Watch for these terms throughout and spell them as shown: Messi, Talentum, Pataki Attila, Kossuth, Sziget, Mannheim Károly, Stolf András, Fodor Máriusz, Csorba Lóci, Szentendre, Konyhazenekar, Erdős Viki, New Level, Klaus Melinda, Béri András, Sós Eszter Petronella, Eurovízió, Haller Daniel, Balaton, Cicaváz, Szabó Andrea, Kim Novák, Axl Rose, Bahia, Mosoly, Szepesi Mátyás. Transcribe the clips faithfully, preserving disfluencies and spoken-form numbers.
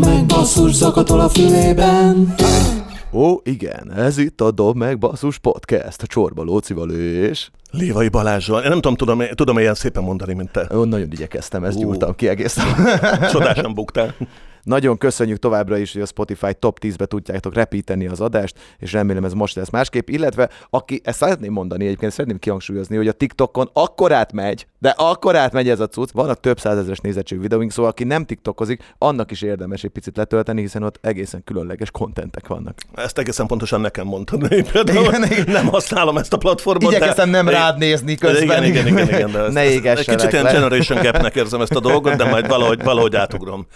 Dob megbasszus zakatol a fülében. Ó, igen, ez itt a Dob megbasszus podcast, a Csorba Lócival és... Lévai Balázsval. Én nem tudom, tudom, tudom ilyen szépen mondani, mint te. Ó, nagyon igyekeztem, ezt Ó. gyúrtam ki egészen. Csodásan buktál. Nagyon köszönjük továbbra is, hogy a Spotify top tízbe tudjátok repíteni az adást, és remélem ez most lesz másképp, illetve aki, ezt szeretném mondani, egyébként szeretném kihangsúlyozni, hogy a TikTokon akkor átmegy, de akkor átmegy ez a cucc. Vannak több százezres nézettségű videóink, szóval aki nem TikTokozik, annak is érdemes egy picit letölteni, hiszen ott egészen különleges kontentek vannak. Ezt egészen pontosan nekem mondtad, igen, igen. Nem használom ezt a platformot. Igyekeztem nem rád nézni közben. Igen, igen, igen, igen, ne égesselek le. Kicsit ilyen generation gapnek érzem ezt a dolgot, de majd valahogy, valahogy átugrom.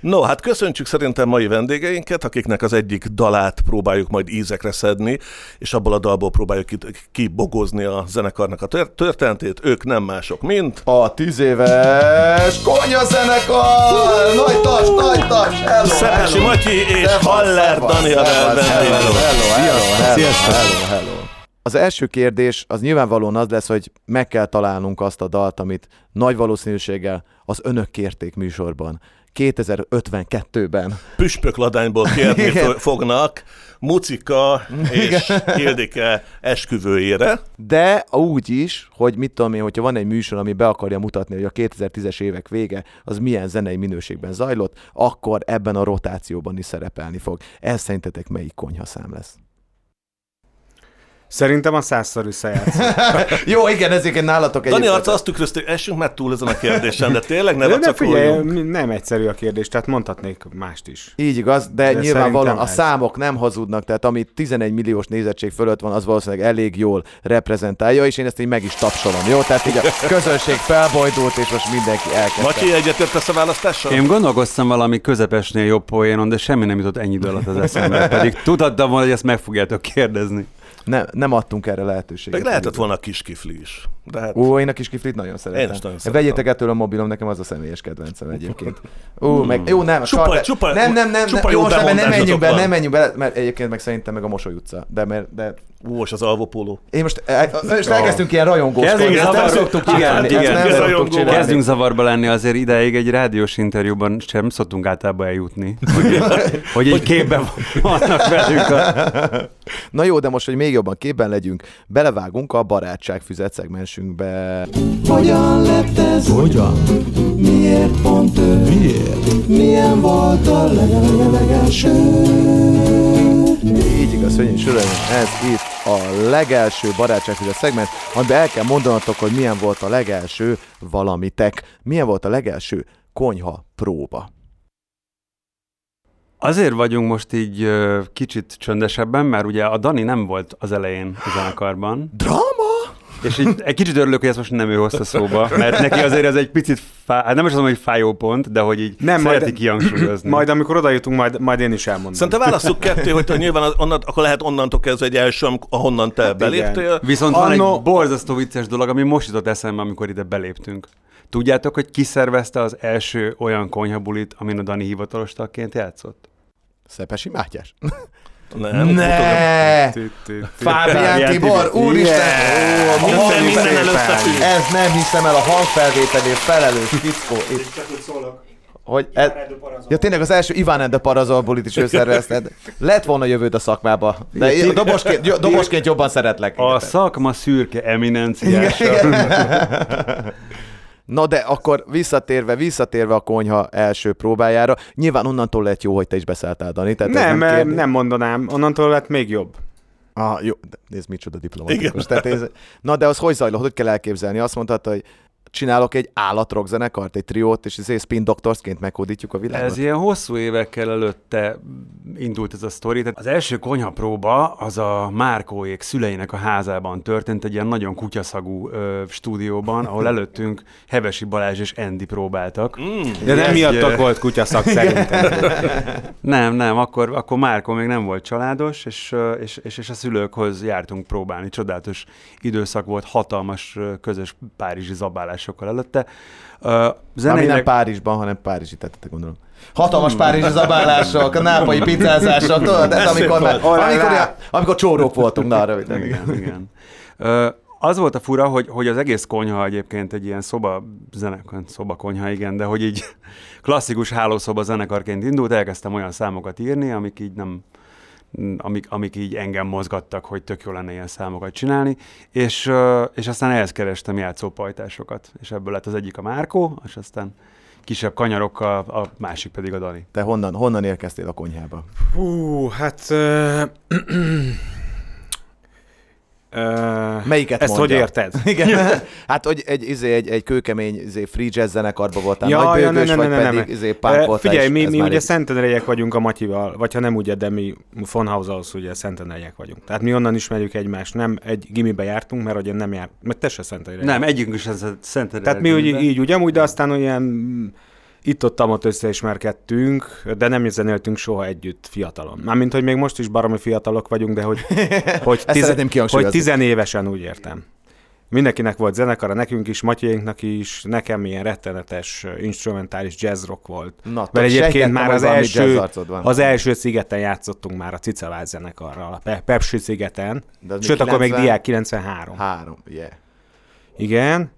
No, hát köszöntsük szerintem mai vendégeinket, akiknek az egyik dalát próbáljuk majd ízekre szedni, és abból a dalból próbáljuk kibogozni a zenekarnak a történetét. Ők nem mások, mint... A tíz éves Konyhazenekar! Nagy taps, nagy taps! Hello, Szepesi Mátyás és Haller Daniel vendégünk. Sziasztok! Hello, hello! Az első kérdés az nyilvánvalóan az lesz, hogy meg kell találnunk azt a dalt, amit nagy valószínűséggel az önök kérték műsorban. kétezer-ötvenkettőben. Püspökladányból kérni fognak Mucika és Hildike esküvőjére. De úgy is, hogy mit tudom én, hogyha van egy műsor, ami be akarja mutatni, hogy a kétezer-tízes évek vége az milyen zenei minőségben zajlott, akkor ebben a rotációban is szerepelni fog. Ez szerintetek melyik konyhaszám lesz? Szerintem a százszor visszajátszó. Jó, igen, ezért nálatok egy. Dani arca azt tükrözte, hogy essünk már túl ezen a kérdésen, de tényleg ne vacakoljunk. Nem egyszerű a kérdés, tehát mondhatnék mást is. Így igaz, de, de nyilvánvalóan a számok nem hazudnak, tehát ami tizenegy milliós nézettség fölött van, az valószínűleg elég jól reprezentálja, és én ezt így meg is tapsolom, jó? Tehát így a közönség felbojdult, és most mindenki elkezdte. Matyi, egyetértesz a választással? Én gondolkoztam valami közepesnél jobb poénon, de semmi nem jutott ennyi idő alatt az eszembe, pedig tudattam volna, hogy ezt meg fogjátok kérdezni. Nem, nem adtunk erre lehetőséget. Meg lehetett volna a kis kifli is. De hát... Ó, én a kis kiflit nagyon szeretem. Vegyétek ettől a mobilom, nekem az a személyes kedvencem egyébként. Ó, mm. meg, jó, nem, csupa, kar, csupa, nem, nem, nem, csupa jó, most nem menjünk be, nem menjünk be, mert egyébként meg szerintem meg a Mosoly utca, de mert, de... Ó, és az alvopóló. Én most, most elkezdtünk ilyen rajongóskodni, ezt nem szoktuk csinálni. Kezdünk zavarba lenni, azért ideig egy rádiós interjúban sem szoktunk általában eljutni, hogy egy képben vannak velünk. Na jó, de most, hogy még jobban képben legyünk, belevágunk a barátságfüzet szegmensünkbe. Hogyan lett ez? Hogyan? Miért pont ő? Miért? Milyen volt a legelső? Így igaz, hogy is uraim, ez itt a legelső barátságfüzet szegment, amiben el kell mondanatok, hogy milyen volt a legelső valamitek. Milyen volt a legelső konyha próba. Azért vagyunk most így ö, kicsit csöndesebben, mert ugye a Dani nem volt az elején a zenekarban. Dráma! És így egy kicsit örülök, hogy ezt most nem ő hozta szóba, mert neki azért ez egy picit, fá... nem is tudom, hogy fájó pont, de hogy így nem, szereti majd... kihangsúlyozni. Majd amikor odajutunk, majd, majd én is elmondom. Szerintem válasszuk ketté, hogyha nyilván az, onnan, akkor lehet onnantól kezdve egy első, ahonnan te hát beléptél. Viszont Anno... van egy borzasztó vicces dolog, ami most jutott eszembe, amikor ide beléptünk. Tudjátok, hogy kiszervezte az első olyan konyhabulit, amin a Dani hivatalos tagként játszott? Szepesi Mátyás. Nem. Ne! Fábián Tibor, úristen! Ez nem hiszem el, a hangfelvételért felelős Fitzkö. Csak úgy szólok. Hogy ez... Ja, tényleg az első Iván and the Parazol bulit is ő szervezted. Lett volna jövőd a szakmába, de én dobosként, dobosként jobban szeretlek. A szakma szürke eminenciása. Na de akkor visszatérve, visszatérve a konyha első próbájára, nyilván onnantól lett jó, hogy te is beszálltál, Dani. Tehát nem, nem, nem mondanám, onnantól lett még jobb. Ah, jó, de nézd, micsoda diplomatikus. Tehát ez... Na de az hogy zajlott, hogy kell elképzelni? Azt mondtad, hogy csinálok egy állatrock zenekart, egy triót, és azért Spin Doctorsként meghódítjuk a világot. Ez ilyen hosszú évekkel előtte indult ez a sztori. Tehát az első konyhapróba az a Márkóék szüleinek a házában történt, egy ilyen nagyon kutyaszagú ö, stúdióban, ahol előttünk Hevesi Balázs és Andy próbáltak. Mm, de nem miattak e... volt kutyaszag szerintem. nem, nem, akkor, akkor Márkó még nem volt családos, és, és, és, és a szülőkhoz jártunk próbálni. Csodálatos időszak volt, hatalmas közös párizsi zabálás sokkal előtte. Zeneileg... Ami nem Párizsban, hanem Párizsi tettetek, gondolom. Hatalmas párizsi zabálások, a nápai pizzázások, tudod? Ez amikor, már, amikor, amikor csórók voltunk, na arra. Igen, igen. Az volt a fura, hogy, hogy az egész konyha egyébként egy ilyen szoba zenekar, szoba konyha, igen, de hogy így klasszikus hálószoba zenekarként indult, elkezdtem olyan számokat írni, amik így nem, amik, amik így engem mozgattak, hogy tök jó lenne ilyen számokat csinálni, és, és aztán ehhez kerestem játszópajtásokat, és ebből lett az egyik a Márkó, és aztán kisebb kanyarokkal, a másik pedig a Dani. Te honnan, honnan érkeztél a konyhába? Hú, hát... Uh... Uh, Melyiket ezt mondja? Ezt hogy érted? Igen. Hát, hogy egy, izé, egy, egy kőkemény izé, free jazz zenekarban voltál ja, nagybőgős, ja, vagy ne, pedig ne, ne. Izé, punk uh, voltál. Figyelj, mi, mi ugye így... Szentendreiek vagyunk a Matyival, vagy ha nem ugye, de mi Fonhouse-hoz ugye Szentendreiek vagyunk. Tehát mi onnan ismerjük egymást, nem egy gimibe jártunk, mert ugye nem járt, mert te se Szentendreiek. Nem, egyikünk is Szentendreiek. Tehát mi úgy, így ugyanúgy, de aztán olyan itt-ott ott összeismerkedtünk, de nem zenéltünk soha együtt fiatalon. Mármint, hogy még most is baromi fiatalok vagyunk, de hogy, hogy, tizen, hogy tizenévesen úgy értem. Mindenkinek volt zenekara, nekünk is, Matyénknak is, nekem ilyen rettenetes instrumentális jazz rock volt. Na, mert egyébként már az első, az első Szigeten játszottunk már a Cicaváz zenekarral, a Pe- Pepsi Szigeten, sőt, akkor még diák kilencvenhárom. Három, yeah. Igen.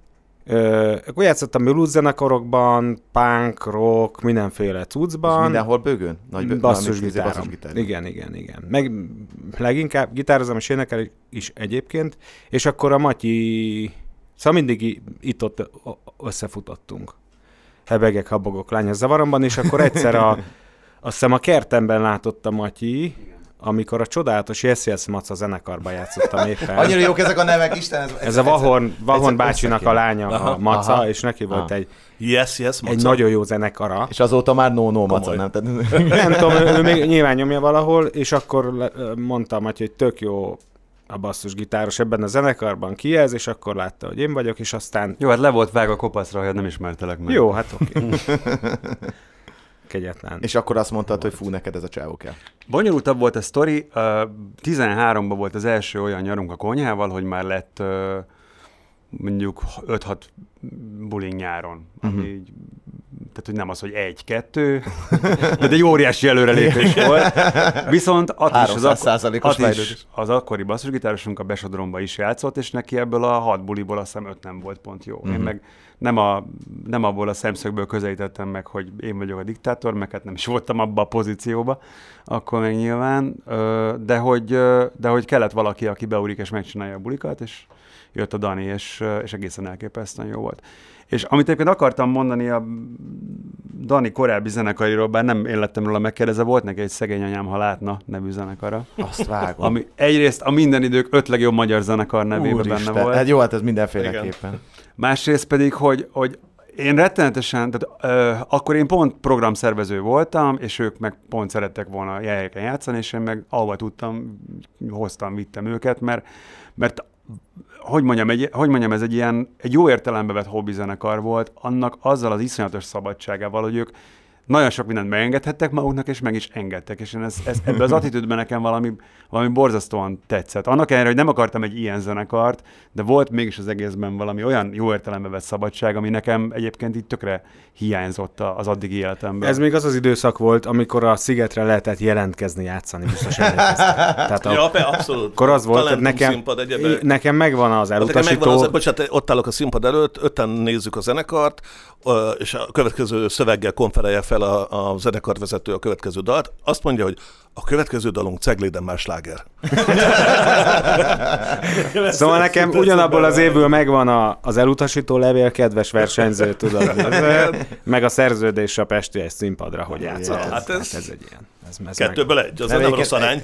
Ö, akkor játszottam blues zenekarokban, punk, rock, mindenféle cuccban. És mindenhol bőgőn? Nagy basszusgitárom. Igen, igen, igen. Meg leginkább gitározom és énekel is egyébként, és akkor a Matyi... Szóval mindig itt-ott összefutottunk. Hebegek, habogok, lányos zavaromban, és akkor egyszer a, azt hiszem a kertemben látott a Matyi, amikor a csodálatos Yes-Yes Maca zenekarban játszottam éppen. Annyira jók ezek a nevek, Isten! Ez, ez, ez a Vahorn, Vahorn bácsinak a lánya, aha, a Maca, aha, és neki volt aha. egy yes, yes, Maca. Egy nagyon jó zenekara. És azóta már no-no Maca, nem? Nem tudom, ő még nyilván nyomja valahol, és akkor mondtam, hogy tök jó a basszusgitáros ebben a zenekarban, ki ez, és akkor látta, hogy én vagyok, és aztán... Jó, hát le volt vág a kopaszra, hogy nem ismertelek meg. Jó, hát oké. Okay. Kegyetlen. És akkor azt mondtad, hogy fú, neked ez a csávó kell. Bonyolultabb volt a sztori. Uh, tizenháromban volt az első olyan nyarunk a konyhával, hogy már lett uh, mondjuk öt-hat bulin nyáron. Uh-huh. Ami így, tehát, hogy nem az, hogy egy-kettő, de egy óriási előrelépés volt. Viszont Atis, az, ak- Atis az akkori basszusgitárosunk a Besodromba is játszott, és neki ebből a hat buliból azt hiszem öt nem volt pont jó. Uh-huh. Én meg Nem, a, nem abból a szemszögből közelítettem meg, hogy én vagyok a diktátor, meg hát nem is voltam abba a pozícióba, akkor még nyilván, de hogy, de hogy kellett valaki, aki beúrik és megcsinálja a bulikat, és jött a Dani, és, és egészen elképesztően jó volt. És amit egyébként akartam mondani a Dani korábbi zenekariról, bár nem én lettem róla megkérdezve, volt neki egy Szegény anyám, ha látna nevű zenekara. Azt vágom. Ami egyrészt a minden idők öt legjobb magyar zenekar nevében benne Isten. Volt. Hát jó, hát ez mindenféleképpen. Igen. Másrészt pedig, hogy, hogy én rettenetesen, tehát ö, akkor én pont programszervező voltam, és ők meg pont szerettek volna járjáken játszani, és én meg ahova tudtam, hoztam, vittem őket, mert, mert hogy mondjam, egy, hogy mondjam, ez egy ilyen, egy jó értelembe vett hobbizenekar volt, annak azzal az iszonyatos szabadságával, hogy ők nagyon sok mindent megengedhettek maguknak, és meg is engedtek, és én ez, ez, ebben az attitűdben nekem valami, valami borzasztóan tetszett. Annak ellenére, hogy nem akartam egy ilyen zenekart, de volt mégis az egészben valami olyan jó értelembe vett szabadság, ami nekem egyébként így tökre hiányzott az addigi életemben. Ez még az az időszak volt, amikor a Szigetre lehetett jelentkezni, játszani, biztos elérkeztem. Tehát a... Ja, be, abszolút. Akkor az volt, Talentum nekem, színpad, egyébként. Nekem megvan az elutasító. Megvan az, bocsánat, ott állok a színpad előtt, ötten nézzük a zenekart, és a következő szöveggel konferálja fel a, a zenekarvezető a következő dalt. Azt mondja, hogy a következő dalunk Cegléden már sláger. Szóval nekem ugyanabból az évből megvan a, az elutasító levél, kedves versenyző, tudod. Meg a szerződés a Pesti egy színpadra, hogy játszott. Ja, hát ez, hát ez egy ilyen. Ez, ez kettőből meg... egy, az nem, nem rossz arány.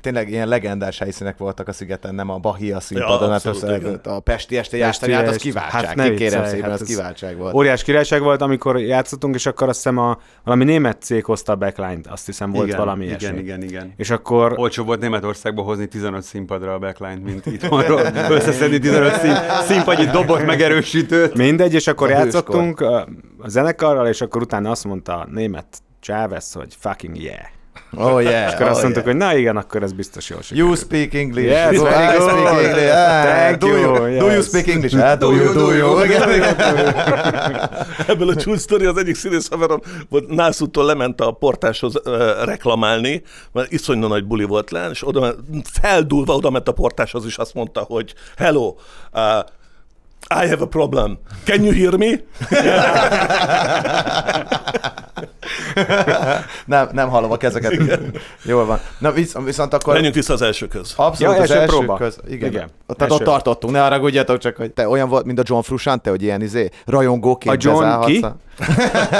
Tényleg ilyen legendás helyszínek voltak a Szigeten, nem a Bahia színpadon, ja, abszolút, a Pesti este játszani, hát az kiváltság. Hát nem kérem szépen, hát az kiváltság volt. Óriás királyság volt, amikor játszottunk, és akkor azt hiszem a, valami német cég hozta a backline-t, azt hiszem volt igen, valami igen, igen, igen, igen. És akkor... Olcsó volt Németországba hozni tizenöt színpadra a backline-t, mint itthonról összeszedni tizenöt szín, színpadnyi dobot, megerősítőt. Mindegy, és akkor a játszottunk a, a zenekarral, és akkor utána azt mondta a német Chávez, hogy fucking yeah. Oh, yeah, és akkor azt oh, mondtuk, yeah. hogy na igen, akkor ez biztos jól sikerül. You speak English. Yes, go, I go. speak English. Ah, do, you, yes. do you speak English? Ah, do you, do you. Ebből a csúcs sztori az egyik színész haverom volt, Nászúttól lement a portáshoz uh, reklamálni, mert iszonyú nagy buli volt lenn, és oda, feldúlva oda ment a portáshoz, és azt mondta, hogy hello, uh, I have a problem. Can you hear me? nem, nem hallom a kezeket. Igen. Jól van. Na, visz, viszont akkor... Menjünk vissza az elsőköz. Abszolút, ja, az első, első köz. Igen. Igen. Tehát első. Ott tartottunk, ne haragudjatok csak, hogy te olyan volt, mint a John Frusciante, hogy ilyen izé, rajongóként bezálhatsz. A John ki?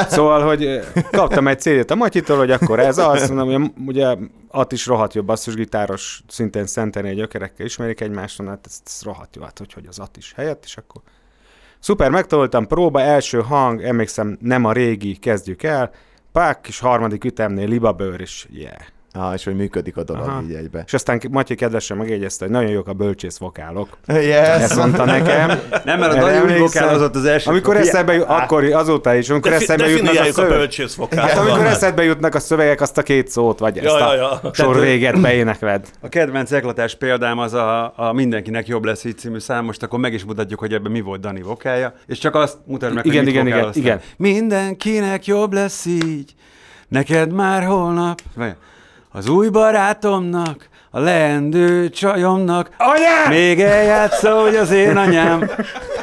Szóval, hogy kaptam egy cé dét a Matyitól, hogy akkor ez az, mondom, ugye At is rohadt jó basszusgitáros, szintén Szentendre gyökerekkel ismerik egymáson, hát ez, ez rohadt jó, hát hogy, hogy az At is helyett, és akkor szuper, megtaláltam, próba, első hang, emlékszem, nem a régi, kezdjük el, pák, és harmadik ütemnél libabőr, és yeah. Ah, és hogy működik a dolog Aha. így egybe. És aztán Matyi kedvesen megjegyezte, hogy nagyon jók a bölcsész vokálok. Yes. Ezt mondta nekem. Nem, mert a nagyon vokálozott az első. Amikor eszembe jut, akkor azóta is, amikor eszembe jutnak a szövegek. Amikor eszedbe jutnak a szövegek, azt a két szót, vagy ja, ezt ja, ja. a sor véget beénekled. A kedvenc eklatás példám az a, a Mindenkinek jobb lesz így című szám, most akkor meg is mutatjuk, hogy ebben mi volt Dani vokálja, és csak azt mutasd meg, igen, hogy igen, igen, igen. Mindenkinek jobb lesz így, neked már holnap... Az új barátomnak, a leendő csajomnak, anyám! Még eljátsza, hogy az én anyám.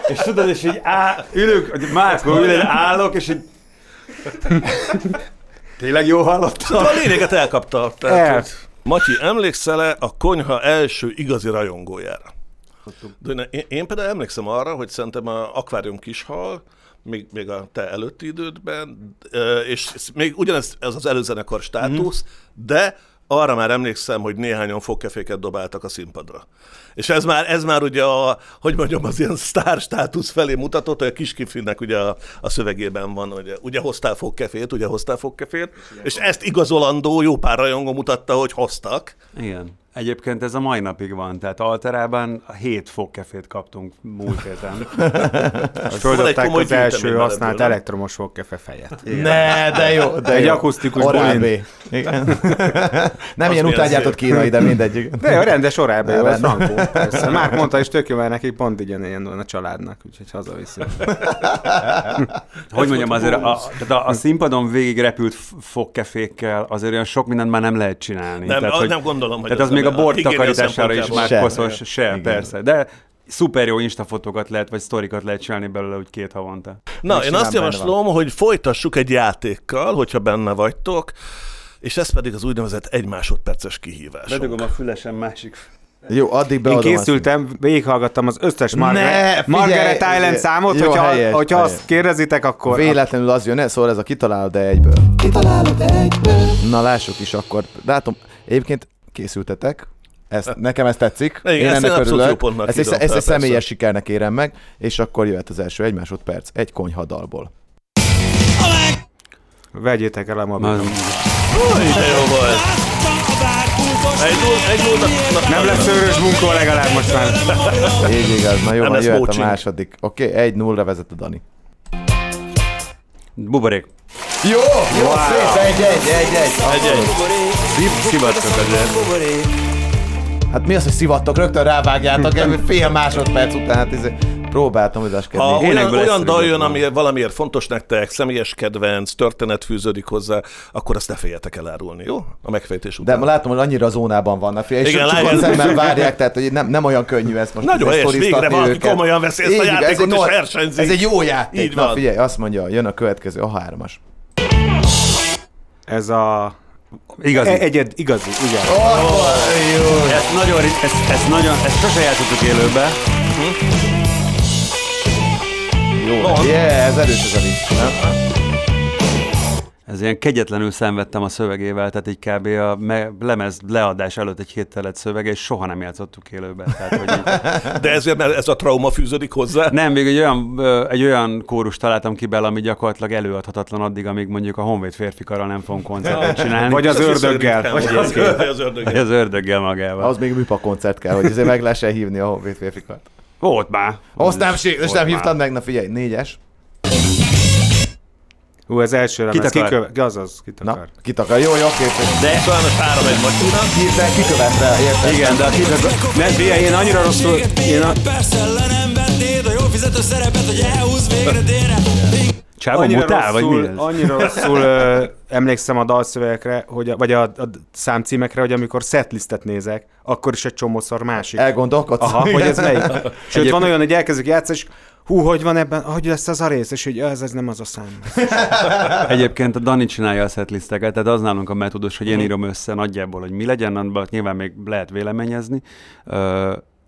És tudod, és így áll, ülök, Márkó, ülök, állok, és így... Tényleg jól hallottam? A lényeget elkapta. El. Matyi, emlékszel-e a konyha első igazi rajongójára? De én, én például emlékszem arra, hogy szerintem a Akvárium Kishal, Még, még a te előtti idődben, és még ugyanez ez az előzenekar státusz, mm-hmm. de arra már emlékszem, hogy néhányan fogkeféket dobáltak a színpadra. És ez már, ez már ugye a, hogy mondjam, az ilyen sztár státusz felé mutatott, hogy a Kiskifinek ugye a, a szövegében van, ugye, ugye hoztál fogkefét, ugye hoztál fogkefét, és ezt igazolandó jó pár rajongó mutatta, hogy hoztak. Igen. Egyébként ez a mai napig van, tehát Alterában hét fogkefét kaptunk múlt héten. Földobták az első használt elektromos fogkefe fejet. Igen. Ne, de jó. De egy jó. Akusztikus bolint. Nem ilyen utángyártott kínai, de mindegy. De jó, rendes Orábé, jó, ez frankó, persze. Márk mondta, és tök jó, mert neki pont így ilyen a családnak, úgyhogy hazaviszi. Hogy mondjam, azért a, a, a színpadon végig repült fogkefékkel azért olyan sok mindent már nem lehet csinálni. Nem, tehát, nem hogy, gondolom, hogy az még a bort takarítására is már sem, koszos, se, persze, de szuper jó instafotókat lehet, vagy sztorikat lehet csinálni belőle úgy két havonta. Na, még én azt javaslom, hogy folytassuk egy játékkal, hogyha benne vagytok, és ez pedig az úgynevezett egy másodperces kihívás. Bedugom a fülesen másik... Jó, addig beadom. Én készültem, végighallgattam az összes Margaret, ne, Margaret figyelj, Island számot, jó, hogyha, helyes, hogyha helyes. Azt kérdezitek, akkor... Véletlenül az jön, szóval ez a kitalálod egyből. Kitalálod egyből. Na, lássuk is akkor. Látom, egyébként készültetek, ezt, nekem ez tetszik, igen, én ennek örülök, ezt, ezt, ezt egy személyes sikernek érem meg, és akkor jöhet az első egy másodperc, egy konyhadalból. Vegyétek el a mobilomat. Új, de jó volt! Egy nulla, nem lesz szőrös munkó legalább most már. Így igaz, na jó, van, jöhet a második. Oké, okay, egy nullra vezet a Dani. Buborék. Jó! Jó, wow. Szép! Egy-egy, egy-egy! Egy-egy! Szivattok azért! Hát mi az, hogy szivattok? Rögtön rávágjátok, fél másodperc után, hát izé... Próbáltam üdveskedni. Ha olyan, olyan dal jön, ami valamiért fontos nektek, személyes kedvenc, történet fűződik hozzá, akkor azt ne féljetek elárulni, jó? A megfejtés után. De látom, hogy annyira zónában vannak, és igen, csak a szemben várják, tehát hogy nem, nem olyan könnyű ezt most. Nagyon helyes, végre valaki komolyan veszi ezt a játékot, és no- versenyzik. Ez egy jó játék. Így van. Na figyelj, azt mondja, jön a következő, a hármas. Ez a... Igazi. Egyed, igazi, igen. Oh, oh, jó. Ez nagyon, ez, ez nagyon, ezt sose játszottuk élőben. Hm? Jé, yeah, ez erős az a vicc, nem? Ez ilyen kegyetlenül szenvedtem a szövegével, tehát így kb. A me- lemez leadás előtt egy héttel lett szövege, és soha nem játszottuk élőben. Tehát, hogy így... De ezért, mert ez a trauma fűződik hozzá? Nem, még egy olyan, egy olyan kórus találtam ki bele, ami gyakorlatilag előadhatatlan addig, amíg mondjuk a Honvéd férfikarral nem fogunk koncertet csinálni. Vagy az ördöggel. Vagy az ördöggel. Vagy az ördöggel magával. Az még műpa koncert kell, hogy azért meg lehessen hívni a Honvéd férfikart. Volt már. Azt nem, nem hívtad meg, na figyelj, négyes. Ú, ez első remez. Kitakar. Kiköve... Azaz, kitakar. Na, kitakar. Jó, jó, képes. De sajnos három egy most tudnak. Hirtelen kikövetre, érted? Igen, de a kitakar... Nem, figyelj, én annyira rosszul... Én a... Csávó mutál, vagy mi ez? Annyira rosszul ö, emlékszem a dalszövegekre, hogy a, vagy a, a számcímekre, hogy amikor setlistet nézek, akkor is egy csomószor másik. Elgondolkodsz? Aha, hogy ez melyik. Sőt, egyébként... van olyan, hogy elkezdjük játszani, és hú, hogy van ebben, hogy lesz az a rész, és hogy ez, ez nem az a szám. Egyébként a Dani csinálja a setlisteket, tehát az nálunk a metódus, hogy én írom össze nagyjából, hogy mi legyen, abban nyilván még lehet véleményezni.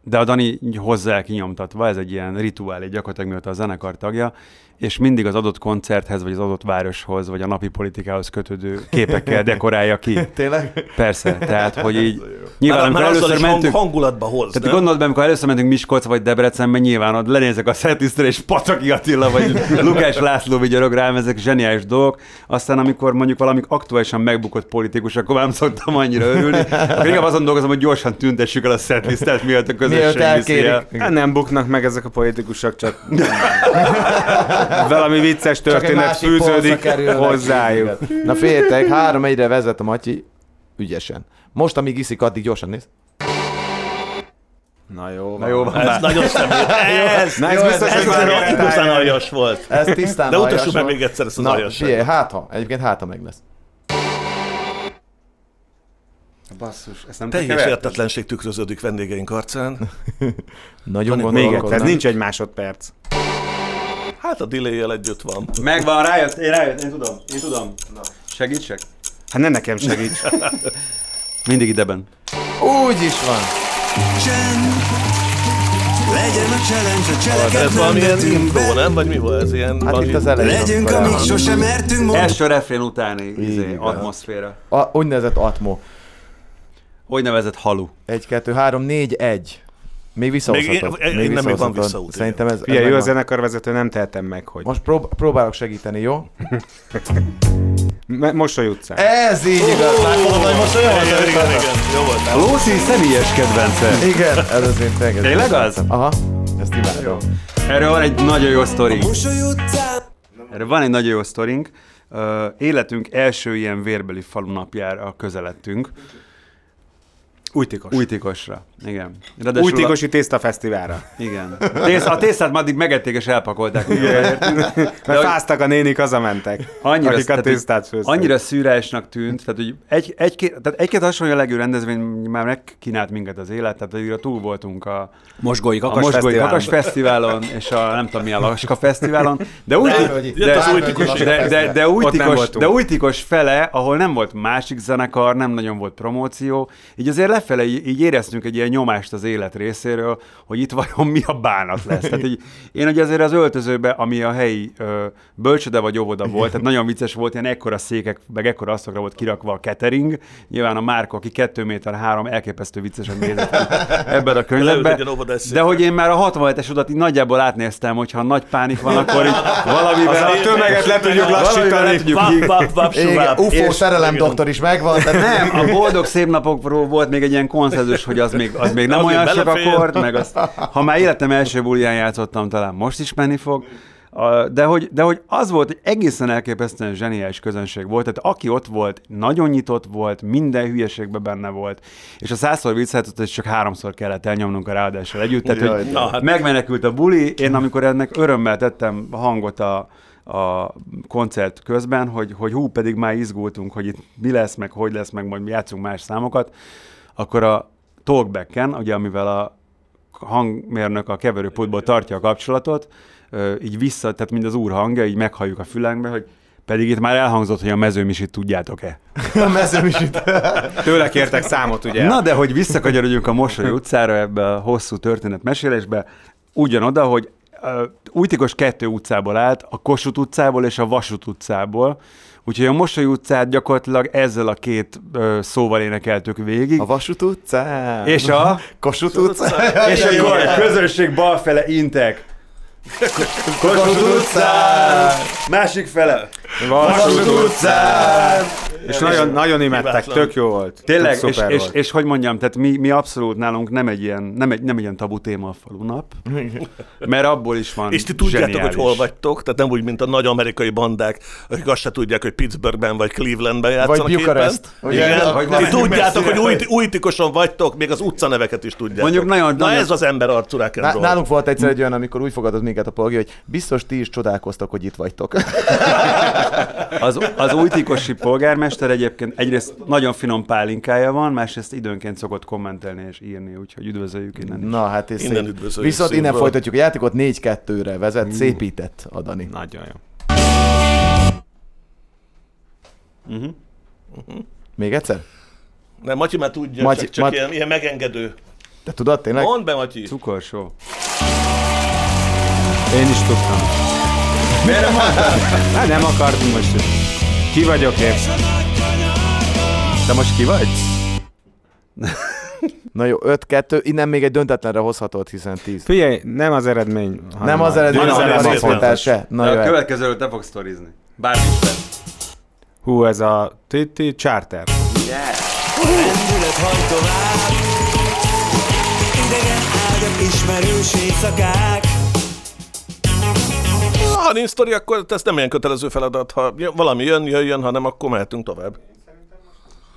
De a Dani hozzá kinyomtatva, ez egy ilyen rituálé gyakorlatilag, mióta a zenekar tagja, és mindig az adott koncerthez, vagy az adott városhoz, vagy a napi politikához kötődő képekkel dekorálja ki. Tényleg? Persze, tehát, hogy így... Nyilván, már, amikor már először mentünk... hangulatba hozz, tehát gondolod be, amikor először mentünk Miskolc vagy Debrecenben, nyilván ott lenézek a setlisztre, és Pataki Attila, vagy Lukács László vigyorog rám, ezek zseniális dolgok. Aztán, amikor mondjuk valami aktuálisan megbukott politikus, akkor nem szoktam annyira örülni. Akkor inkább azon dolgozom, hogy gyorsan tüntessük el a setlisztet, miatt a közösség. Nem buknak meg ezek a politikusok, csak... Valami vicces történet fűződik hozzájuk. Na féltek, három egyre vezet a Matyi ügyesen. Most, amíg iszik, addig gyorsan néz. Na jó, na jó van. Ez nagyon személy. Ez, na ez, jó, biztos, ez, ez igazán aljas volt. Ez tisztán aljas volt. De utassuk meg még egyszer ezt az aljasra. Na, hát ha. Egyébként hát ha meg lesz. Basszus, ezt nem teljes értetlenség tükröződik vendégeink arcán. Nagyon gondolkodnak. Ez nincs egy másodperc. Hát a delay-jel együtt van. Megvan, rájött, én rájött, én tudom, én tudom. Segítsek? Hát ne nekem segíts. Mindig ideben. Úgy is van. Csend, legyen a challenge, a cseleket ez valami ilyen intro, nem? Vagy mi volt ez ilyen? Hát itt az elején. Legyünk, amíg sosem mertünk most. Első refrén utáni izé, atmoszféra. A, úgynevezett atmo. Úgynevezett halu. Egy, kettő, három, négy, egy. Még visszahozhatod. Még, még nem, még van visszaút. Szerintem ez... Figyelj, jó a zenekarvezető, nem tehetem meg, hogy... Most prób- próbálok segíteni, jó? Mosoly utcán. Ez így igaz. Lóci személyes kedvence. Igen, ez az én tegezem. Tényleg az? Aha, ezt imádom. Erről van egy nagyon jó sztorink. Erről van egy nagyon jó sztorink. Életünk első ilyen vérbeli falu napjára közeledtünk. Újtikos. Újtikosra, igen. Ráadásul újtikosi a... tésztafesztiválra. Igen. A tésztát már addig megették és elpakolták. Mert fáztak a nénik, hazamentek, annyira, akik a tésztát főztek. Annyira szűrásnak tűnt, tehát hogy egy, egy, tehát egy-két hasonló legű rendezvény már megkínált minket az élet, tehát ugye túl voltunk a Mosgói Kakas, Mosgói Kakas Fesztiválon, és a nem tudom milyen Laska Fesztiválon, de újtikos fele, ahol nem volt másik zenekar, nem nagyon volt promóció, így azért lefele így éreztünk egy ilyen nyomást az élet részéről, hogy itt vajon mi a bánat lesz. Tehát így, én ugye azért az öltözőbe, ami a helyi ö, bölcsöde vagy óvoda volt, tehát nagyon vicces volt, ilyen ekkora székek, meg ekkora asztalra volt kirakva a catering. Nyilván a Márka, aki kettő méter három, elképesztő viccesen nézett ebben a könyvben. De hogy én már a hatvanhetes odat így nagyjából átnéztem, hogyha nagy pánik van, akkor így valamivel a tömeget le tudjuk lassítani. u f o szerelem doktor is megvan. Nem, a boldog szép napokról volt még egy ilyen konszenzus, hogy az még, az még nem az olyan sok akkord, meg azt, ha már életem első bulján játszottam, talán most is menni fog, de hogy, de hogy az volt, hogy egészen elképesztően zseniális közönség volt, tehát aki ott volt, nagyon nyitott volt, minden hülyeségben benne volt, és a százszor visszahetott, és csak háromszor kellett elnyomnunk a ráadással együtt, tehát jaj, hogy na, hát megmenekült a buli, én amikor ennek örömmel tettem hangot a a koncert közben, hogy, hogy hú, pedig már izgultunk, hogy itt mi lesz, meg hogy lesz, meg majd játszunk más számokat, akkor a talkbacken, ugye amivel a hangmérnök a keverőpultból tartja a kapcsolatot, így vissza, tehát mind az úr hangja, így meghalljuk a fülenkbe, hogy pedig itt már elhangzott, hogy a mezőmisit tudjátok-e? A mezőmisit. Tőle kértek számot, ugye? Na, de hogy visszakanyarodjunk a Mosoly utcára ebbe a hosszú történetmesélésbe, ugyanoda, hogy Újtikos kettő utcából állt, a Kossuth utcából és a Vasút utcából, úgyhogy a Mosoly utcát gyakorlatilag ezzel a két ö, szóval énekeltük végig. A Vasút utcán. És a Kossuth utcán. És akkor a közönség balfele intek. Kossuth utcán! Másik fele! Vasút utcán! És nagyon, nagyon imádták, tök jó volt. Tényleg, és, és, és, és hogy mondjam, tehát mi, mi abszolút nálunk nem egy ilyen, nem egy, nem egy ilyen tabu téma a falunap, mert abból is van. És ti tudjátok, zseniális, hogy hol vagytok, tehát nem úgy, mint a nagy amerikai bandák, akik azt se tudják, hogy Pittsburghben vagy Clevelandben játszanak éppen. Vagy Bukarest. Ti tudjátok, hogy új, Újtikoson vagytok, még az utcaneveket is tudjátok. Mondjuk nagyon, na ez az ember arcú rákendról. Nál, nálunk volt egyszer egy olyan, amikor úgy fogadott minket a polgi, hogy biztos ti is csodálkoztok, hogy itt vagytok. Az, az újtikosi polgármester egyébként egyrészt nagyon finom pálinkája van, másrészt időnként szokott kommentelni és írni, úgyhogy üdvözöljük innen is. Na hát és innen üdvözöljük. Viszont szívből. Innen folytatjuk a játékot, négy kettőre vezet, mm. szépített a Dani. Nagyon jó. Uh-huh. Uh-huh. Még egyszer? Nem, Matyi már tudja, Matyi, csak, csak Matyi... ilyen, ilyen megengedő. Te tudod tényleg? Mondd be, Matyi! Cukorsó. Én is tudtam. Miért nem mondtad? Hát nem akartunk most. Ki vagyok én? Te most ki vagy? Na jó, öt kettő, innen még egy döntetlenre hozhatod, hiszen tíz. Figyelj, nem az eredmény. Nem az eredmény, nem az eredmény, nem mondtál se. Na jó. A következőről te fogsz sztorizni. Bármi fel. Hú, ez a Titi Charter. Yes! Rendület hajt tovább, idegen ágyak, ismerős éjszakák. Ha nincs sztori, akkor ez nem ilyen kötelező feladat. Ha valami jön, jöjjön, ha nem, akkor mehetünk tovább.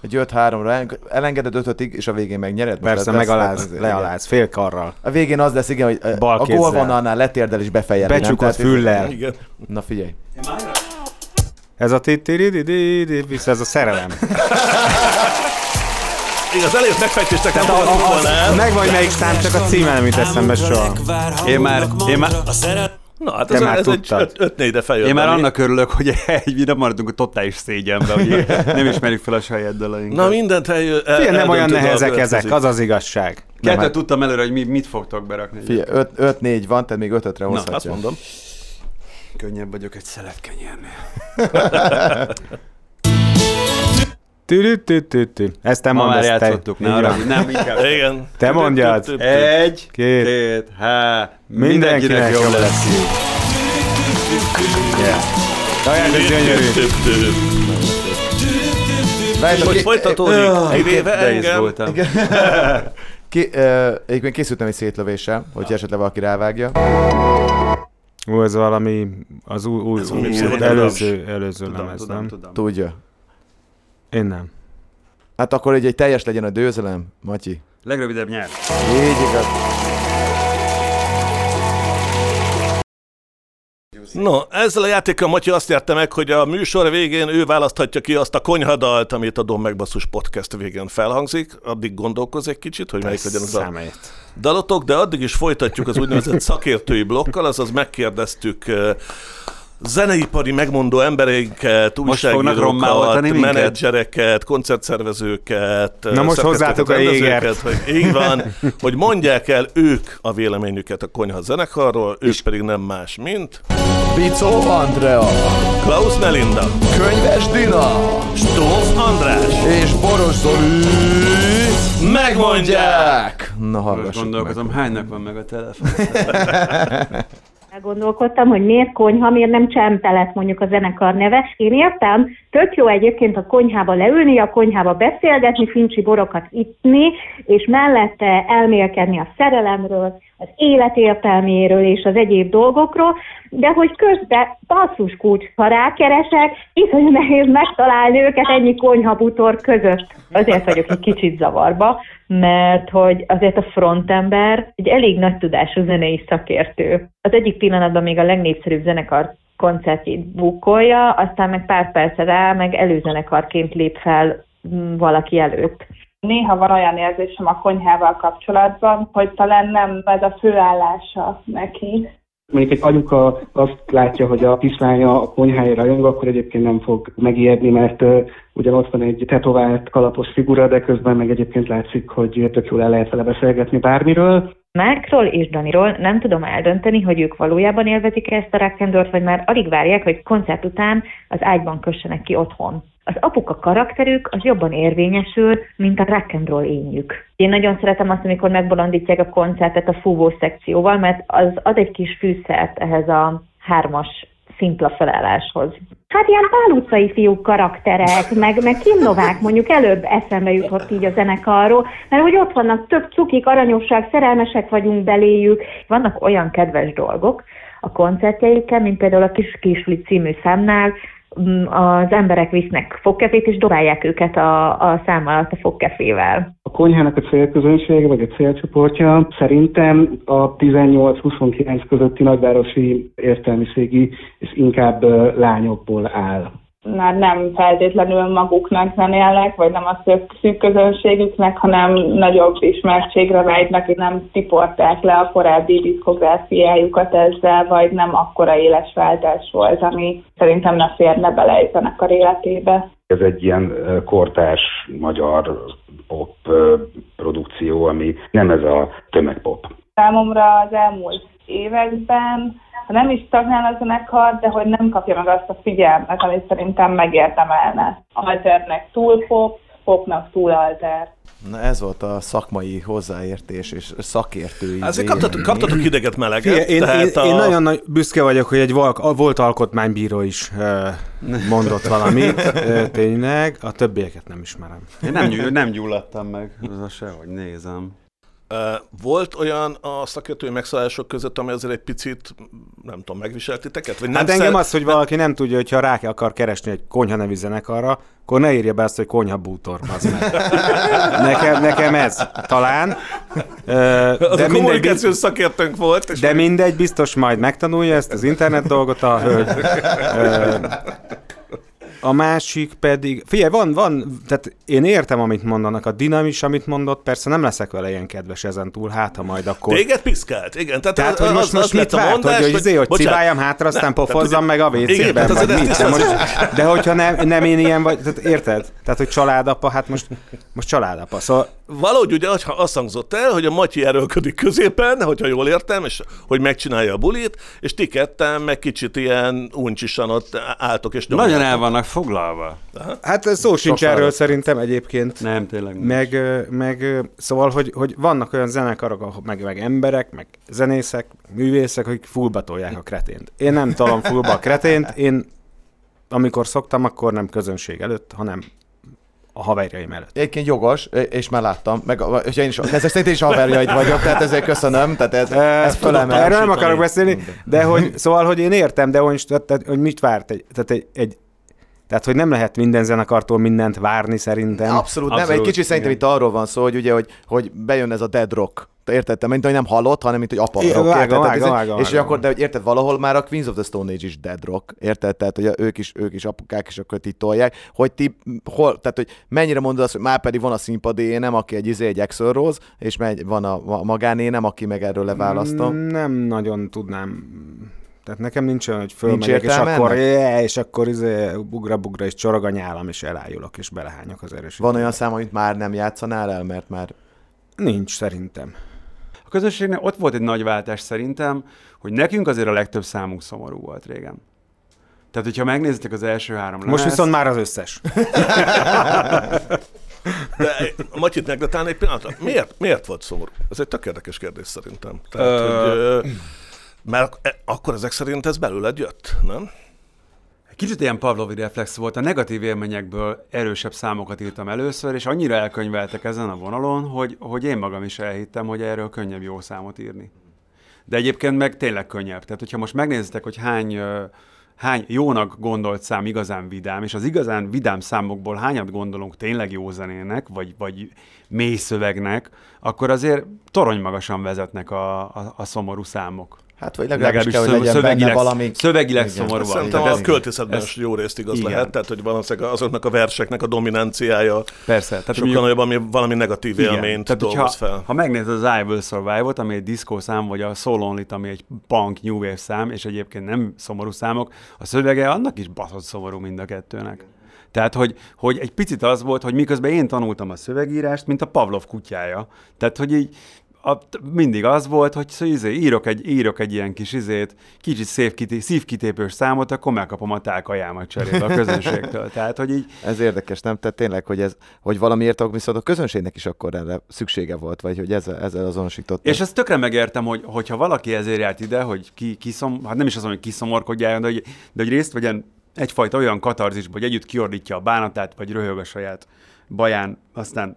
Egy öt háromra elengeded ötötig, és a végén megnyered. Persze, megaláz, lealáz, fél karral. A végén az lesz, igen, hogy bal a gólvonalnál letérdel és befejjel. Becsukott füllel. Igen. Na figyelj. Ez a tittiridididi, vissza ez a szerelem. Én az előbb megfejtéstek nem fogok volna. Megvan, melyik szám, csak a címe nem jut eszembe soha. Én már... Én már... Na, hát ez, ez egy öt négyre feljött. Én már annak örülök, hogy egy, nem maradunk a totális szégyenbe, hogy nem ismerjük fel a saját dalainkat. Na mindent el, el, Figyelj, nem olyan nehezek ezek, az az igazság. Kettőt hát... tudtam előre, hogy mi, mit fogtok berakni. Figyelj, öt négy van, tehát még ötötre hozhatja. Na, azt mondom. Könnyebb vagyok egy szelet kenyérnél. Tü-tü-tü-tü-tü. Ezt te mondd, ezt te. Ne arra, nem, inkább. Igen. Te mondjad. Egy, két, két há. Mindenkinek jobb lesz. Nagyon gyönyörű. Most folytatódik. Egy éve engem. Egyébként készültem egy szétlövéssel, hogy esetleg valaki rávágja. Ó, ez valami az új, előző lemez, nem? Tudja. Én nem. Hát akkor így egy teljes legyen a győzelem, Matyi. Legrövidebb nyert. Így igaz. No, ezzel a játékkal Matyi azt nyerte meg, hogy a műsor végén ő választhatja ki azt a konyhadalt, amit a Dob megbasszus podcast végén felhangzik. Addig gondolkozz egy kicsit, hogy melyik legyen az a dalotok, de addig is folytatjuk az úgynevezett szakértői blokkal, azaz megkérdeztük... zeneipari megmondó embereinket, újságírókat, menedzsereket, koncertszervezőket, na most hozzátok a jégert, hogy így van, hogy mondják el ők a véleményüket a konyhazenekarról, ők pedig nem más, mint... Pico Andrea, Klaus Melinda, Könyves Dina, Stolf András és Boros Zoli megmondják! Na hallgassuk. Gondolkozom, meg. Hánynak van meg a telefon? Gondolkodtam, hogy miért konyha, miért nem csempelet mondjuk a zenekar neve. Én értem, tök jó egyébként a konyhába leülni, a konyhába beszélgetni, fincsi borokat itni, és mellette elmélkedni a szerelemről, az élet értelméről és az egyéb dolgokról, de hogy közben basszus kulcs, ha rákeresek, iszonyú nehéz megtalálni őket ennyi konyhabutor között. Azért vagyok egy kicsit zavarba, mert hogy azért a frontember egy elég nagy tudású zenei szakértő. Az egyik pillanatban még a legnépszerűbb zenekar koncertjét bukolja, aztán meg pár percet rá, meg előzenekarként lép fel valaki előtt. Néha van olyan érzésem a konyhával kapcsolatban, hogy talán nem ez a főállása neki. Mondjuk egy anyuka azt látja, hogy a kislánya a konyhájára rajong, akkor egyébként nem fog megijedni, mert uh, ugyan ott van egy tetovált, kalapos figura, de közben meg egyébként látszik, hogy tök jól el lehet vele beszélgetni bármiről. Márkról és Daniról nem tudom eldönteni, hogy ők valójában élvezik-e ezt a rock'n'roll-t, vagy már alig várják, hogy koncert után az ágyban kössenek ki otthon. Az apuka karakterük az jobban érvényesül, mint a rock'n'roll énjük. Én nagyon szeretem azt, amikor megbolondítják a koncertet a fúvó szekcióval, mert az ad egy kis fűszert ehhez a hármas szimpla felálláshoz. Hát ilyen Pál utcai fiúk karakterek, meg, meg Kim Novák mondjuk előbb eszembe jutott így a zenekarról, mert hogy ott vannak több cukik, aranyosság, szerelmesek vagyunk beléjük. Vannak olyan kedves dolgok a koncertjeikkel, mint például a Kis Kisli című számnál, az emberek visznek fogkefét, és dobálják őket a, a szám alatt a fogkefével. A konyhának a célközönsége, vagy a célcsoportja szerintem a tizennyolc-huszonkilenc közötti nagyvárosi értelmiségi, és inkább lányokból áll. Már nem feltétlenül maguknak zenélnek, vagy nem a szűk közönségüknek, hanem nagyobb ismertségre vágynak, és nem tiporták le a korábbi diszkográfiájukat ezzel, vagy nem akkora éles váltás volt, ami szerintem ne férne bele egy zenekar életébe. Ez egy ilyen kortárs magyar pop produkció, ami nem ez a tömegpop. Számomra az elmúlt években nem is stagnál a zenekar, de hogy nem kapja meg azt a figyelmet, amit szerintem megérdemelne. Alternek túl pop, popnak túl alter. Na ez volt a szakmai hozzáértés és szakértői. Azért kaptatok, kaptatok hideget, meleget. Én, én, a... én nagyon nagy büszke vagyok, hogy egy volt alkotmánybíró is mondott valamit, tényleg, a többieket nem ismerem. Én nem, gyúl, nem gyulladtam meg, az sehogy nézem. Volt olyan a szakértői megszállások között, amely azért egy picit, nem tudom, megviseltiteket? Vagy nem hát engem szer... az, hogy valaki nem tudja, hogyha rá akar keresni egy konyha nevű zenekarra, akkor ne írja be azt, hogy konyha bútor, bazd meg. nekem, nekem ez, talán. De az a kommunikációs szakértőnk volt. És de meg... mindegy, biztos majd megtanulja ezt az internet dolgot a hölgy. A másik pedig, figyelj, van, van, tehát én értem, amit mondanak, a dinamis, amit mondott, persze nem leszek vele ilyen kedves ezen túl, hát ha majd akkor... Téged piszkált, igen. Tehát, tehát az, hogy most, az, most az mit várt, mondás, hogy, hogy, izé, hogy civáljam hátra, aztán nem, pofozzam ugye, meg a vécében, vagy mit, de, most, de hogyha nem, nem én ilyen vagy, tehát érted? Tehát, hogy családapa, hát most, most családapa, szóval... Valahogy ugye azt hangzott el, hogy a Matyi erőlködik középen, hogyha jól értem, és hogy megcsinálja a bulit, és ti ketten meg kicsit ilyen uncsisan ott álltok és nyomjátok. Nagyon el vannak foglalva. Aha. Hát szó Sok sincs erről az... szerintem egyébként. Nem, tényleg nem. Meg, meg, szóval, hogy, hogy vannak olyan zenekarok, meg, meg emberek, meg zenészek, művészek, akik fullbatolják a kretént. Én nem talom fullba a kretént, én amikor szoktam, akkor nem közönség előtt, hanem a haverjaim előtt. Egyébként jogos, és már láttam, meg és én is, ezek szerint én is haverjaid vagyok, tehát ezért köszönöm, tehát ez, ez fölemel. Erről nem akarok beszélni, de hogy, szóval, hogy én értem, de hogy, tehát, hogy mit várt, egy, tehát egy, egy Tehát, hogy nem lehet minden zenekartól mindent várni szerintem. Abszolút, Abszolút. nem. Egy kicsit szerintem itt arról van szó, hogy ugye, hogy, hogy bejön ez a dead rock. Értettem, mint hogy nem halott, hanem mint hogy apa rock. Vága, vága, vága, vága, és vága. Akkor, de hogy érted, valahol már a Queens of the Stone Age is dead rock. Érted? Tehát, hogy ők is, ők is apukák, és akkor titolják. Hogy ti, hol, tehát, hogy mennyire mondod azt, hogy már pedig van a színpadi énem, aki egy izé, egy Axl Rose, és megy, van a, a magánénem, aki meg erről leválasztom. Nem nagyon tudnám... Tehát nekem nincs olyan, hogy fölmegyek, és akkor, yeah, és akkor izé, bugra-bugra, és csorog a nyálam, és elájulok, és belehányok az erősítőt. Van olyan szám, amit már nem játszanál el, mert már... Nincs, szerintem. A közönségnél ott volt egy nagy váltás szerintem, hogy nekünk azért a legtöbb számunk szomorú volt régen. Tehát, hogyha megnézitek az első három lemez... Most viszont már az összes. De Matyit megletálni egy pillanatra. Miért, miért volt szomorú? Ez egy tök érdekes kérdés szerintem. Tehát, Ö... hogy... Ö... Mert akkor ezek szerint ez belőled jött, nem? Kicsit ilyen pavlovi reflex volt. A negatív élményekből erősebb számokat írtam először, és annyira elkönyveltek ezen a vonalon, hogy, hogy én magam is elhittem, hogy erről könnyebb jó számot írni. De egyébként meg tényleg könnyebb. Tehát, hogyha most megnézitek, hogy hány, hány jónak gondolt szám igazán vidám, és az igazán vidám számokból hányat gondolunk tényleg jó zenének, vagy, vagy mély szövegnek, akkor azért toronymagasan vezetnek a, a, a szomorú számok. Hát, vagy legalábbis, legalábbis kell, hogy legyen benne valami... Szövegileg szomorúan. Szerintem a költészetben is jó részt igaz igen. lehet, tehát, hogy valószínűleg azoknak a verseknek a dominanciája persze, tehát sokkal nagyobb, ami valami negatív igen. élményt tehát, dolgoz ha, fel. Ha megnézed az I Will Survive-ot, ami egy diszkó szám, vagy a So Lonely-t, ami egy punk new wave szám, és egyébként nem szomorú számok, a szövege annak is baszott szomorú mind a kettőnek. Tehát, hogy, hogy egy picit az volt, hogy miközben én tanultam a szövegírást, mint a Pavlov kutyája. Tehát, hogy így A, mindig az volt, hogy izé, írok, egy, írok egy ilyen kis izét, kicsit szívkitépős szívkitépős számot, akkor megkapom a tálkajámat cserébe a közönségtől. Tehát, hogy így... Ez érdekes, nem? Tehát tényleg, hogy, ez, hogy valamiért viszont a közönségnek is akkor erre szüksége volt, vagy hogy ezzel, ezzel azonosított. És ezt tökre megértem, hogy, hogyha valaki ezért járt ide, hogy ki, kiszom, hát nem is az, hogy kiszomorkodjál, de hogy, de hogy részt vegyen egyfajta olyan katarzisba, hogy együtt kiordítja a bánatát, vagy röhög a saját baján, aztán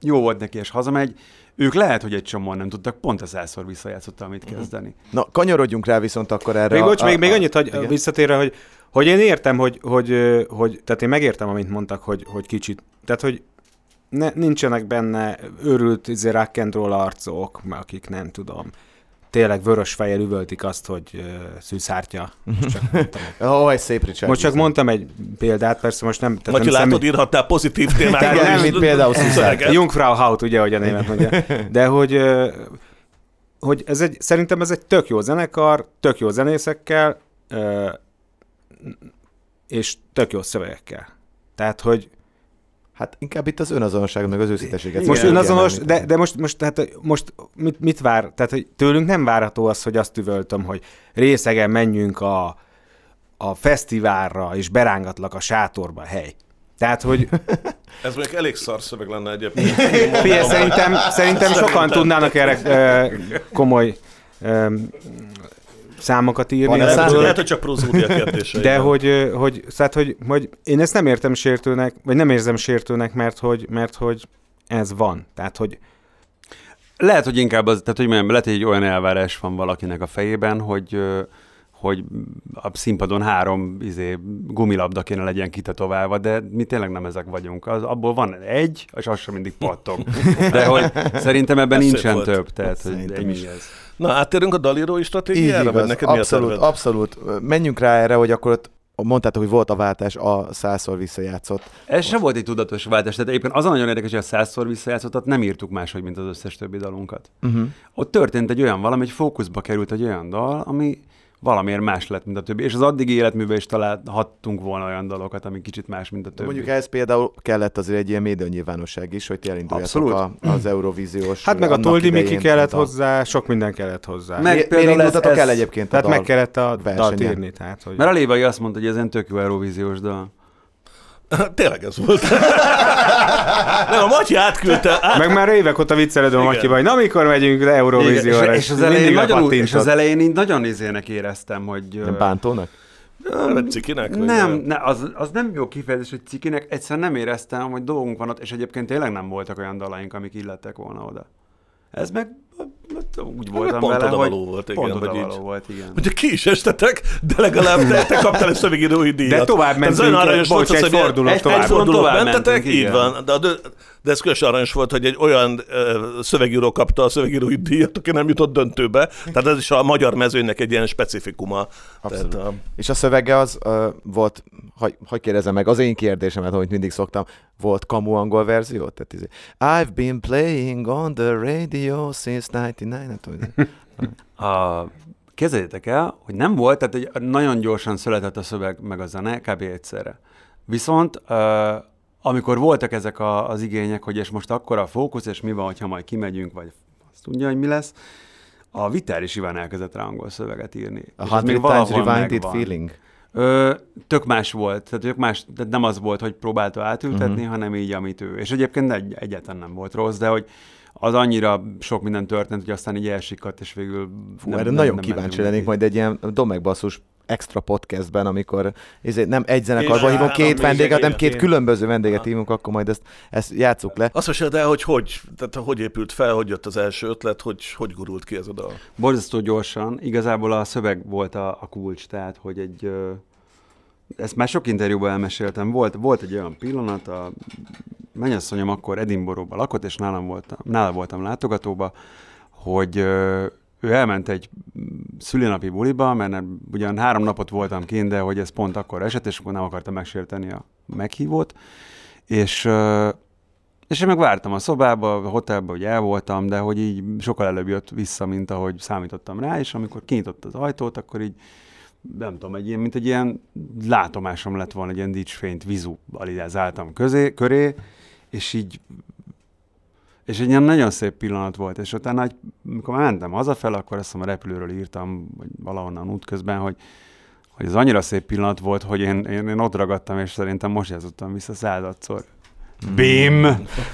jó volt neki, és hazamegy. Ők lehet, hogy egy csomóan nem tudtak, pont a százszor visszajátszottam mit kezdeni. Na, kanyarodjunk rá viszont akkor erre. Még, a, bocs, a, még, a, még annyit, hogy visszatérve, hogy, hogy én értem, hogy, hogy, hogy, tehát én megértem, amit mondtak, hogy, hogy kicsit, tehát, hogy ne, nincsenek benne őrült rock and roll arcok, akik nem tudom, tényleg vörös fejjel üvöltik azt, hogy uh, szűzhártya. Ó, egy szép Richard. Most csak mondtam egy példát, persze most nem... Matyi, nem látod, személy... írhattál pozitív témákat. Igen, nem, mint például szűzhártya. Jungfrau Haut, ugye, hogy a német mondja. De hogy, uh, hogy ez egy, szerintem ez egy tök jó zenekar, tök jó zenészekkel, uh, és tök jó szövegekkel. Tehát, hogy... Hát inkább itt az önazonosság, meg az őszinteséget. Most önazonos, de, de most, most, hát, most mit, mit vár? Tehát hogy tőlünk nem várható az, hogy azt üvöltöm, hogy részegen menjünk a, a fesztiválra, és berángatlak a sátorba, hely. Tehát, hogy... Ez még elég szar szöveg lenne egyébként. Figyelj, szerintem, szerintem sokan tudnának erre ö, komoly ö, számokat írni. Lehet, hogy csak prózódia kérdése. De hogy, hogy, szóval, hogy, hogy én ezt nem értem sértőnek, vagy nem érzem sértőnek, mert hogy, mert hogy ez van. Tehát, hogy... Lehet, hogy inkább az, tehát, hogy mondjam, lehet, hogy egy olyan elvárás van valakinek a fejében, hogy, hogy a színpadon három izé, gumilabda kéne legyen kitetoválva, de mi tényleg nem ezek vagyunk. Az, abból van egy, és az sem mindig pattog. De hogy szerintem ebben ez nincsen több. Tehát, hogy mi ez. Na, áttérünk a dalírói stratégiára, vagy neked abszolút, mi a terved? Abszolút. Menjünk rá erre, hogy akkor ott mondtátok, hogy volt a váltás a százszor visszajátszott. Ez sem volt egy tudatos váltás, tehát egyébként az a nagyon érdekes, hogy a százszor visszajátszottat nem írtuk máshogy, mint az összes többi dalunkat. Uh-huh. Ott történt egy olyan valami, egy fókuszba került egy olyan dal, ami valamiért más lett, mint a többi. És az addigi életműben is találhattunk volna olyan dalokat, ami kicsit más, mint a többi. Mondjuk ez például kellett azért egy ilyen médianyilvánosság is, hogy ti elinduljatok a, az Eurovíziós. Hát meg a Toldi Miki kellett a... hozzá, sok minden kellett hozzá. Meg miért indultatok ez... el egyébként tehát a dal meg kellett a dalt írni. Tehát, hogy... Mert a Lévai azt mondta, hogy ez egy tök jó Eurovíziós dal. Tényleg ez volt. Nem, a Matyi átküldte. Át... Meg már évek óta vicceled a Matyiba, hogy na mikor megyünk le Eurovízióra. És, és, az elején nagyon, és az elején így nagyon izének éreztem, hogy... Nem bántónak? Nem, cikinek? Nem, ne, az, az nem jó kifejezés, hogy cikinek. Egyszerűen nem éreztem, hogy dolgunk van ott, és egyébként tényleg nem voltak olyan dalaink, amik illettek volna oda. Ez meg... Úgy voltam pont vele, hogy volt, igen, pont odavaló így. Volt, igen. Ugye ki is estetek, de legalább te, te kaptál egy szövegírói díjat. De tovább mentünk, bocs, egy fordulat tovább. Egy fordulat mentetek, mentünk, így van. De, de, de ez különösen aranyos volt, hogy egy olyan uh, szövegíró kapta a szövegírói díjat, aki nem jutott döntőbe. Tehát ez is a magyar mezőnynek egy ilyen specifikuma. Tehát, uh, és a szövege az uh, volt, hagy, hagy kérdezem meg, az én kérdésemet, amit mindig szoktam, volt kamu angol verzió? Tehát izé, I've been playing on the radio since a, kezeljétek el, hogy nem volt, tehát egy, nagyon gyorsan született a szöveg meg a zene, kb. Egyszerre. Viszont uh, amikor voltak ezek a, az igények, hogy és most akkora a fókusz, és mi van, hogyha majd kimegyünk, vagy azt tudja, hogy mi lesz, a Vitális Iván elkezdett rá angol szöveget írni. A Hundred Times Rewinded Feeling. Ö, tök más volt, tehát tök más, tehát nem az volt, hogy próbálta átültetni, uh-huh. hanem így, amit ő. És egyébként egy, egyáltalán nem volt rossz, de hogy az annyira sok minden történt, hogy aztán így elsikadt, és végül... Fú, nem, erre nem, nagyon nem kíváncsi lennék majd egy ilyen Dob megbasszus extra podcastben, amikor nem egy zenekarban hívunk két vendéget, nem két különböző vendéget hívunk, akkor majd ezt, ezt játsszuk le. Azt mesélj, de hogy hogy? Tehát hogy épült fel, hogy jött az első ötlet, hogy hogy gurult ki ez a dal? Borzasztó gyorsan. Igazából a szöveg volt a, a kulcs, tehát hogy egy... Ezt már sok interjúban elmeséltem. Volt, volt egy olyan pillanat, a mennyasszonyom akkor Edinburghba lakott, és nálam voltam, nála voltam látogatóba, hogy ő elment egy szülinapi buliba, mert ugyan három napot voltam kint, de hogy ez pont akkor esett, és akkor nem akartam megsérteni a meghívót. És, és én meg vártam a szobába, a hotelben, hogy el voltam, de hogy így sokkal előbb jött vissza, mint ahogy számítottam rá, és amikor kinyitott az ajtót, akkor így nem tudom, egy ilyen, mint egy ilyen látomásom lett volna, egy ilyen dicsfényt vizualizáltam közé, köré, és így És egy ilyen nagyon szép pillanat volt, és utána, amikor mentem hazafel, akkor azt a repülőről írtam, vagy valahonnan útközben, hogy, hogy ez annyira szép pillanat volt, hogy én, én, én ott ragadtam, és szerintem most játszottam vissza századszor. Bim!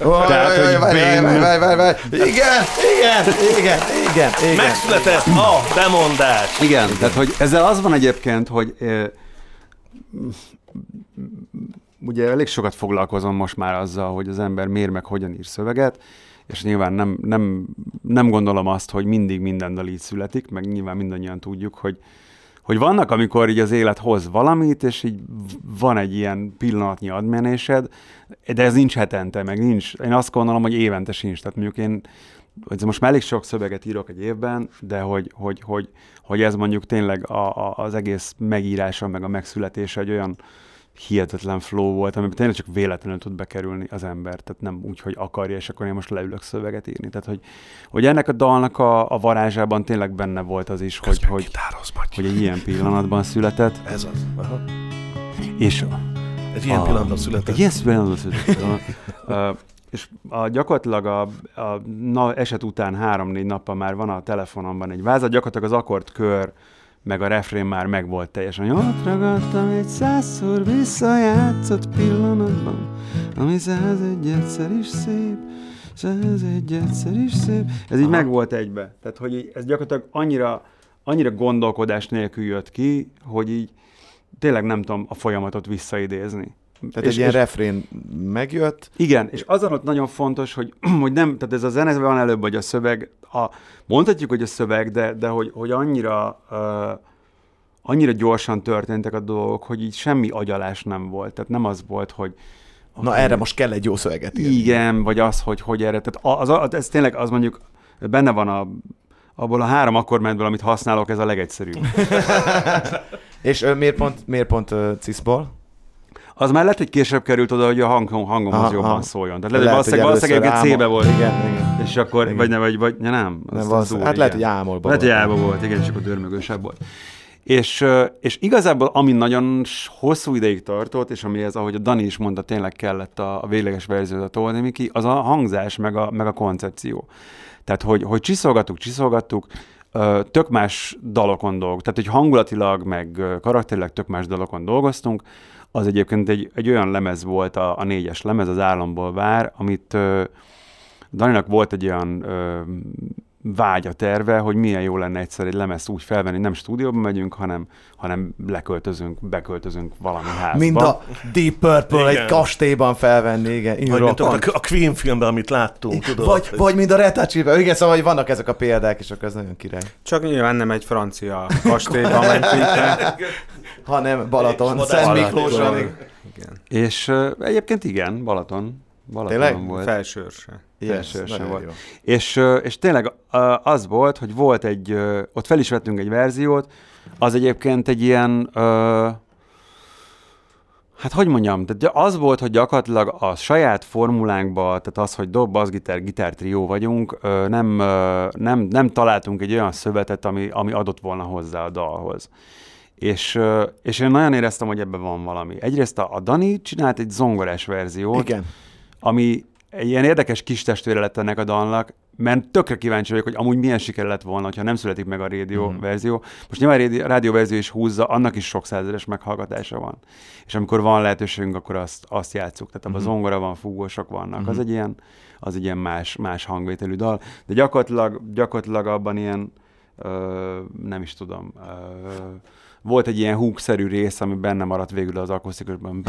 Oh, tehát, jaj, hogy bim! Várj, várj, várj, várj! Igen, igen, igen, igen, igen. Megszületett a bemondás! Igen, tehát hogy ezzel az van egyébként, hogy eh, ugye elég sokat foglalkozom most már azzal, hogy az ember miért meg hogyan ír szöveget, és nyilván nem, nem, nem gondolom azt, hogy mindig minden dal így születik, meg nyilván mindannyian tudjuk, hogy, hogy vannak, amikor így az élet hoz valamit, és így van egy ilyen pillanatnyi admenésed, de ez nincs hetente, meg nincs. Én azt gondolom, hogy évente sincs. Tehát mondjuk én most már elég sok szöveget írok egy évben, de hogy, hogy, hogy, hogy ez mondjuk tényleg a, a, az egész megírása, meg a megszületése egy olyan hihetetlen flow volt, amiben tényleg csak véletlenül tud bekerülni az ember, tehát nem úgy, hogy akarja, és akkor én most leülök szöveget írni. Tehát, hogy, hogy ennek a dalnak a, a varázsában tényleg benne volt az is, hogy, hogy, hogy egy ilyen pillanatban született. Ez az. Aha. És a, egy ilyen a, pillanatban született. Egy ilyen pillanatban született. a, és a, gyakorlatilag a, a na, eset után három-négy nappal már van a telefonomban egy vázat, gyakorlatilag az akkordkör meg a refrén már meg volt teljesen. Ott ragadtam egy százszor visszajátszott pillanatban, ami száz egy egyszer is szép, száz egy egyszer is szép. Ez így meg volt egybe. Tehát, hogy így, ez gyakorlatilag annyira, annyira gondolkodás nélkül jött ki, hogy így tényleg nem tudom a folyamatot visszaidézni. Tehát és, egy ilyen és, refrén megjött. Igen, és azon ott nagyon fontos, hogy, hogy nem, tehát ez a zenezben van előbb, hogy a szöveg, a, mondhatjuk, hogy a szöveg, de, de hogy, hogy annyira, uh, annyira gyorsan történtek a dolgok, hogy így semmi agyalás nem volt. Tehát nem az volt, hogy... Na hogy, erre most kell egy jó szöveget írni. Igen, vagy az, hogy, hogy erre. Tehát az, az, ez tényleg az mondjuk benne van a... Abból a három akkordmentből, amit használok, ez a legegyszerűbb. És ő, miért pont, miért pont uh, ciszból? Az már lett, hogy később került oda, hogy a hangom, hangomhoz aha, jobban aha. szóljon. Tehát lehet, lehet, hogy valószínűleg egyébként C-be volt. Igen, igen. És akkor, igen. vagy ne, vagy, vagy ne, nem. Nem az szó, hát igen. Lehet, hogy ámolba lehet, volt. Lehet, hogy ámolba volt, igen, és akkor dörmögősebb volt. És, és igazából, ami nagyon hosszú ideig tartott, és amihez, ahogy a Dani is mondta, tényleg kellett a, a végleges verziót a Toldi Miki, az a hangzás, meg a, meg a koncepció. Tehát, hogy, hogy csiszolgattuk, csiszolgattuk, tök más dalokon dolgoztunk. Tehát, hogy hangulatilag, meg karakterileg tök más dalokon dolgoztunk. Az egyébként egy, egy olyan lemez volt, a, a négyes lemez, az Álomból vár, amit ö, Daninak volt egy olyan ö, vágya terve, hogy milyen jó lenne egyszer egy lemezt úgy felvenni, nem stúdióban megyünk, hanem, hanem leköltözünk, beköltözünk valami házba. Mind a Deep Purple igen. egy kastélyban felvenni, igen. Vagy mint a, a Queen filmben, amit láttunk, tudod. Vagy, vagy mind a Retouch-ben, igen, szóval vannak ezek a példák, és akkor ez nagyon király. Csak nyilván nem egy francia kastélyban mentünk, hanem Balaton, Szent Miklóson. És uh, egyébként igen, Balaton. Balaton tényleg? Volt. Felsőrse. Felsőrse volt. Jó. És, uh, és tényleg uh, az volt, hogy volt egy, uh, ott fel is vettünk egy verziót, az egyébként egy ilyen, uh, hát hogy mondjam, tehát az volt, hogy gyakorlatilag a saját formulánkban, tehát az, hogy dob, bassgitár, gitártrió vagyunk, uh, nem, uh, nem, nem találtunk egy olyan szövetet, ami, ami adott volna hozzá a dalhoz. És, és én nagyon éreztem, hogy ebben van valami. Egyrészt a, a Dani csinált egy zongorás verziót, igen. ami egy ilyen érdekes kis testvére lett ennek a dalnak, mert tökre kíváncsi vagyok, hogy amúgy milyen siker lett volna, ha nem születik meg a rádió mm. verzió. Most nyilván a rádió verzió is húzza, annak is sok százezeres meghallgatása van. És amikor van lehetőségünk, akkor azt, azt játsszuk. Tehát abban mm. zongora van, fúgósok vannak. Mm. Az egy ilyen, az egy ilyen más, más hangvételű dal. De gyakorlatilag, gyakorlatilag abban ilyen, ö, nem is tudom... Ö, volt egy ilyen húgszerű rész, ami benne maradt végül az akusztikusban.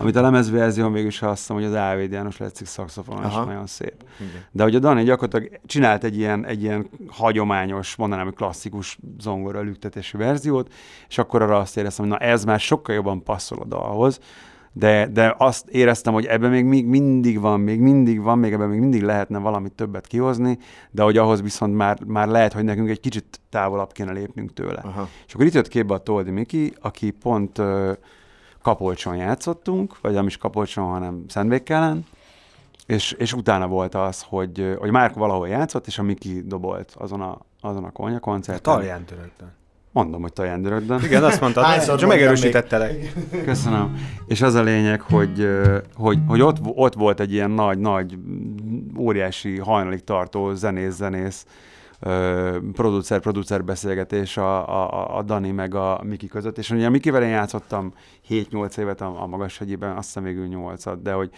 Amit a lemezverzión végül is azt hiszem, hogy az Ávéd János látszik szaxofonon, és nagyon szép. Igen. De hogy a Dani gyakorlatilag csinált egy ilyen, egy ilyen hagyományos, mondanám, hogy klasszikus zongora lüktetésű verziót, és akkor arra azt éreztem, hogy na ez már sokkal jobban passzol a dalhoz. De, de azt éreztem, hogy ebben még mindig van, még mindig van, még ebben még mindig lehetne valamit többet kihozni, de hogy ahhoz viszont már, már lehet, hogy nekünk egy kicsit távolabb kéne lépnünk tőle. Aha. És akkor itt jött képbe a Toldi Miki, aki pont uh, Kapolcson játszottunk, vagy nem is Kapolcson, hanem Szentvékkelen, és, és utána volt az, hogy, hogy Márk valahol játszott, és a Miki dobolt azon a, azon a Konya koncerten. A Talján töröntön. Mondom, hogy tajándirögden. Igen, azt mondtad, csak megerősítettelek. Köszönöm. És az a lényeg, hogy, hogy, hogy ott, ott volt egy ilyen nagy-nagy, óriási hajnalig tartó zenész-zenész producer-producer beszélgetés a, a, a Dani meg a Miki között, és ugye a Mikivel én játszottam hét-nyolc évet a, a Magashegyben, azt hiszem végül nyolcat, de hogy,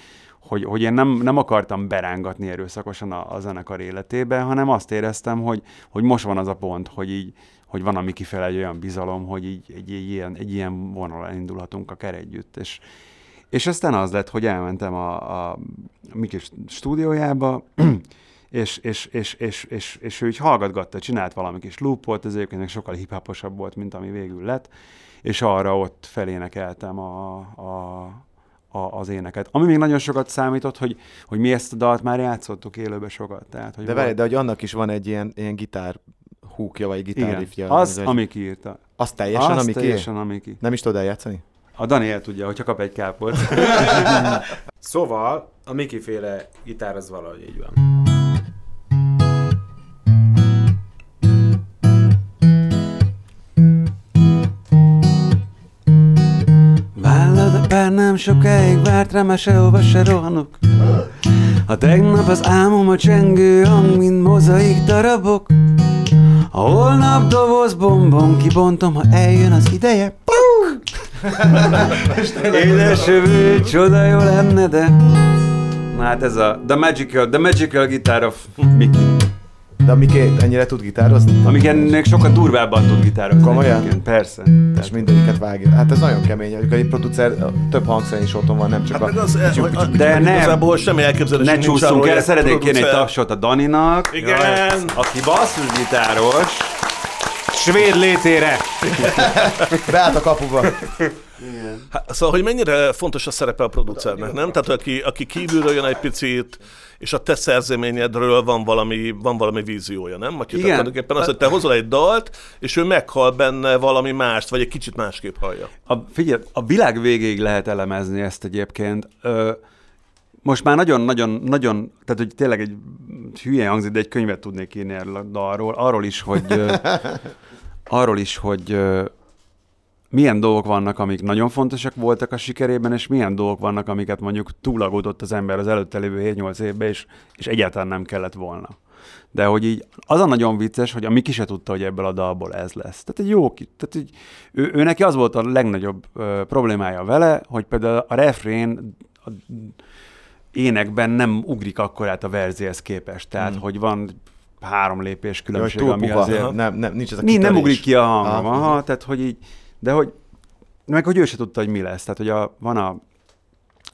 hogy, hogy én nem, nem akartam berángatni erőszakosan a, a zenekar életébe, hanem azt éreztem, hogy, hogy most van az a pont, hogy így, hogy van a Miki fel egy olyan bizalom, hogy így egy, egy, ilyen, egy ilyen vonalon indulhatunk akár együtt. És, és aztán az lett, hogy elmentem a, a Miki stúdiójába, És, és, és, és, és, és ő így hallgatgatta, csinált valami kis loopot, ez egyébként sokkal hip-hoposabb volt, mint ami végül lett, és arra ott felénekeltem a, a, a, az éneket. Ami még nagyon sokat számított, hogy, hogy mi ezt a dalt már játszottuk élőben sokat. Tehát, hogy de várj, de hogy annak is van egy ilyen, ilyen gitár húkja, vagy gitárriffja. Igen, az, az amik írta. Az teljesen, az amik teljesen ír? Amiki. Nem is tudod eljátszani? A Daniel tudja, hogyha kap egy kápot. Szóval a Miki féle gitár az valahogy így van. Bár nem sokáig várt rá, mert sehova se rohanok. Ha tegnap az álmom a csengő hang, mint mozaik darabok. Ha holnap doboz bombon kibontom, ha eljön az ideje. Édes jövő, csoda jó lenne, de... Na hát ez a The Magical, the magical Guitar of Mickey. De Miki ennyire tud gitározni? A Miki ennek sokkal durvábban tud gitározni. Komolyan? Persze. És mindegyiket vágja. Hát ez nagyon kemény, amikor egy producer több hangszeren is otthon van, nem csak hát a... Az, a, a, a de nem, igazából semmi elképzelés. Ne csúszunk el, szeretnék kérni egy tapsot a Daninak. Igen! Jaj, aki basszusgitáros. Svéd létére! Beállt a kapuba. Hát, szóval, hogy mennyire fontos a szerepe a producernek, nem? Tehát, aki, aki kívülről jön egy picit, és a te szerzeményedről van valami, van valami víziója, nem? Matyi, igen. Tehát éppen az, hogy te hozol egy dalt, és ő meghal benne valami mást, vagy egy kicsit másképp hallja. A, figyelj, a világ végéig lehet elemezni ezt egyébként. Ö, most már nagyon-nagyon-nagyon, tehát hogy tényleg egy hülye hangzik, de egy könyvet tudnék írni erről a dalról, arról is, hogy arról is, hogy milyen dolgok vannak, amik nagyon fontosak voltak a sikerében, és milyen dolgok vannak, amiket mondjuk túlagódott az ember az előtte lévő hét-nyolc évben, és, és egyáltalán nem kellett volna. De hogy így az a nagyon vicces, hogy a Miki se tudta, hogy ebből a dalból ez lesz. Tehát egy jó, tehát így, ő, ő neki az volt a legnagyobb ö, problémája vele, hogy például a refrén a énekben nem ugrik akkorát a verzihez képest. Tehát, hmm. hogy van... három lépés különbség, jó, ami azért... Nem, nem, nincs ez a kitörés. Nem ugrik ki a hangom, aha, aha, tehát hogy így... De hogy... Meg hogy ő se tudta, hogy mi lesz. Tehát, hogy a, van a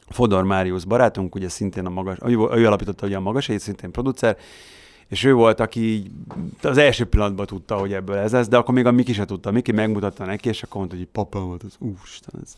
Fodor Máriusz barátunk, ugye szintén a magas... Ő, ő alapította ugye a Magashegy, szintén producer, és ő volt, aki így az első pillanatban tudta, hogy ebből ez lesz, de akkor még a Miki se tudta. Miki megmutatta neki, és akkor mondta, hogy papa volt, az úristen, ez,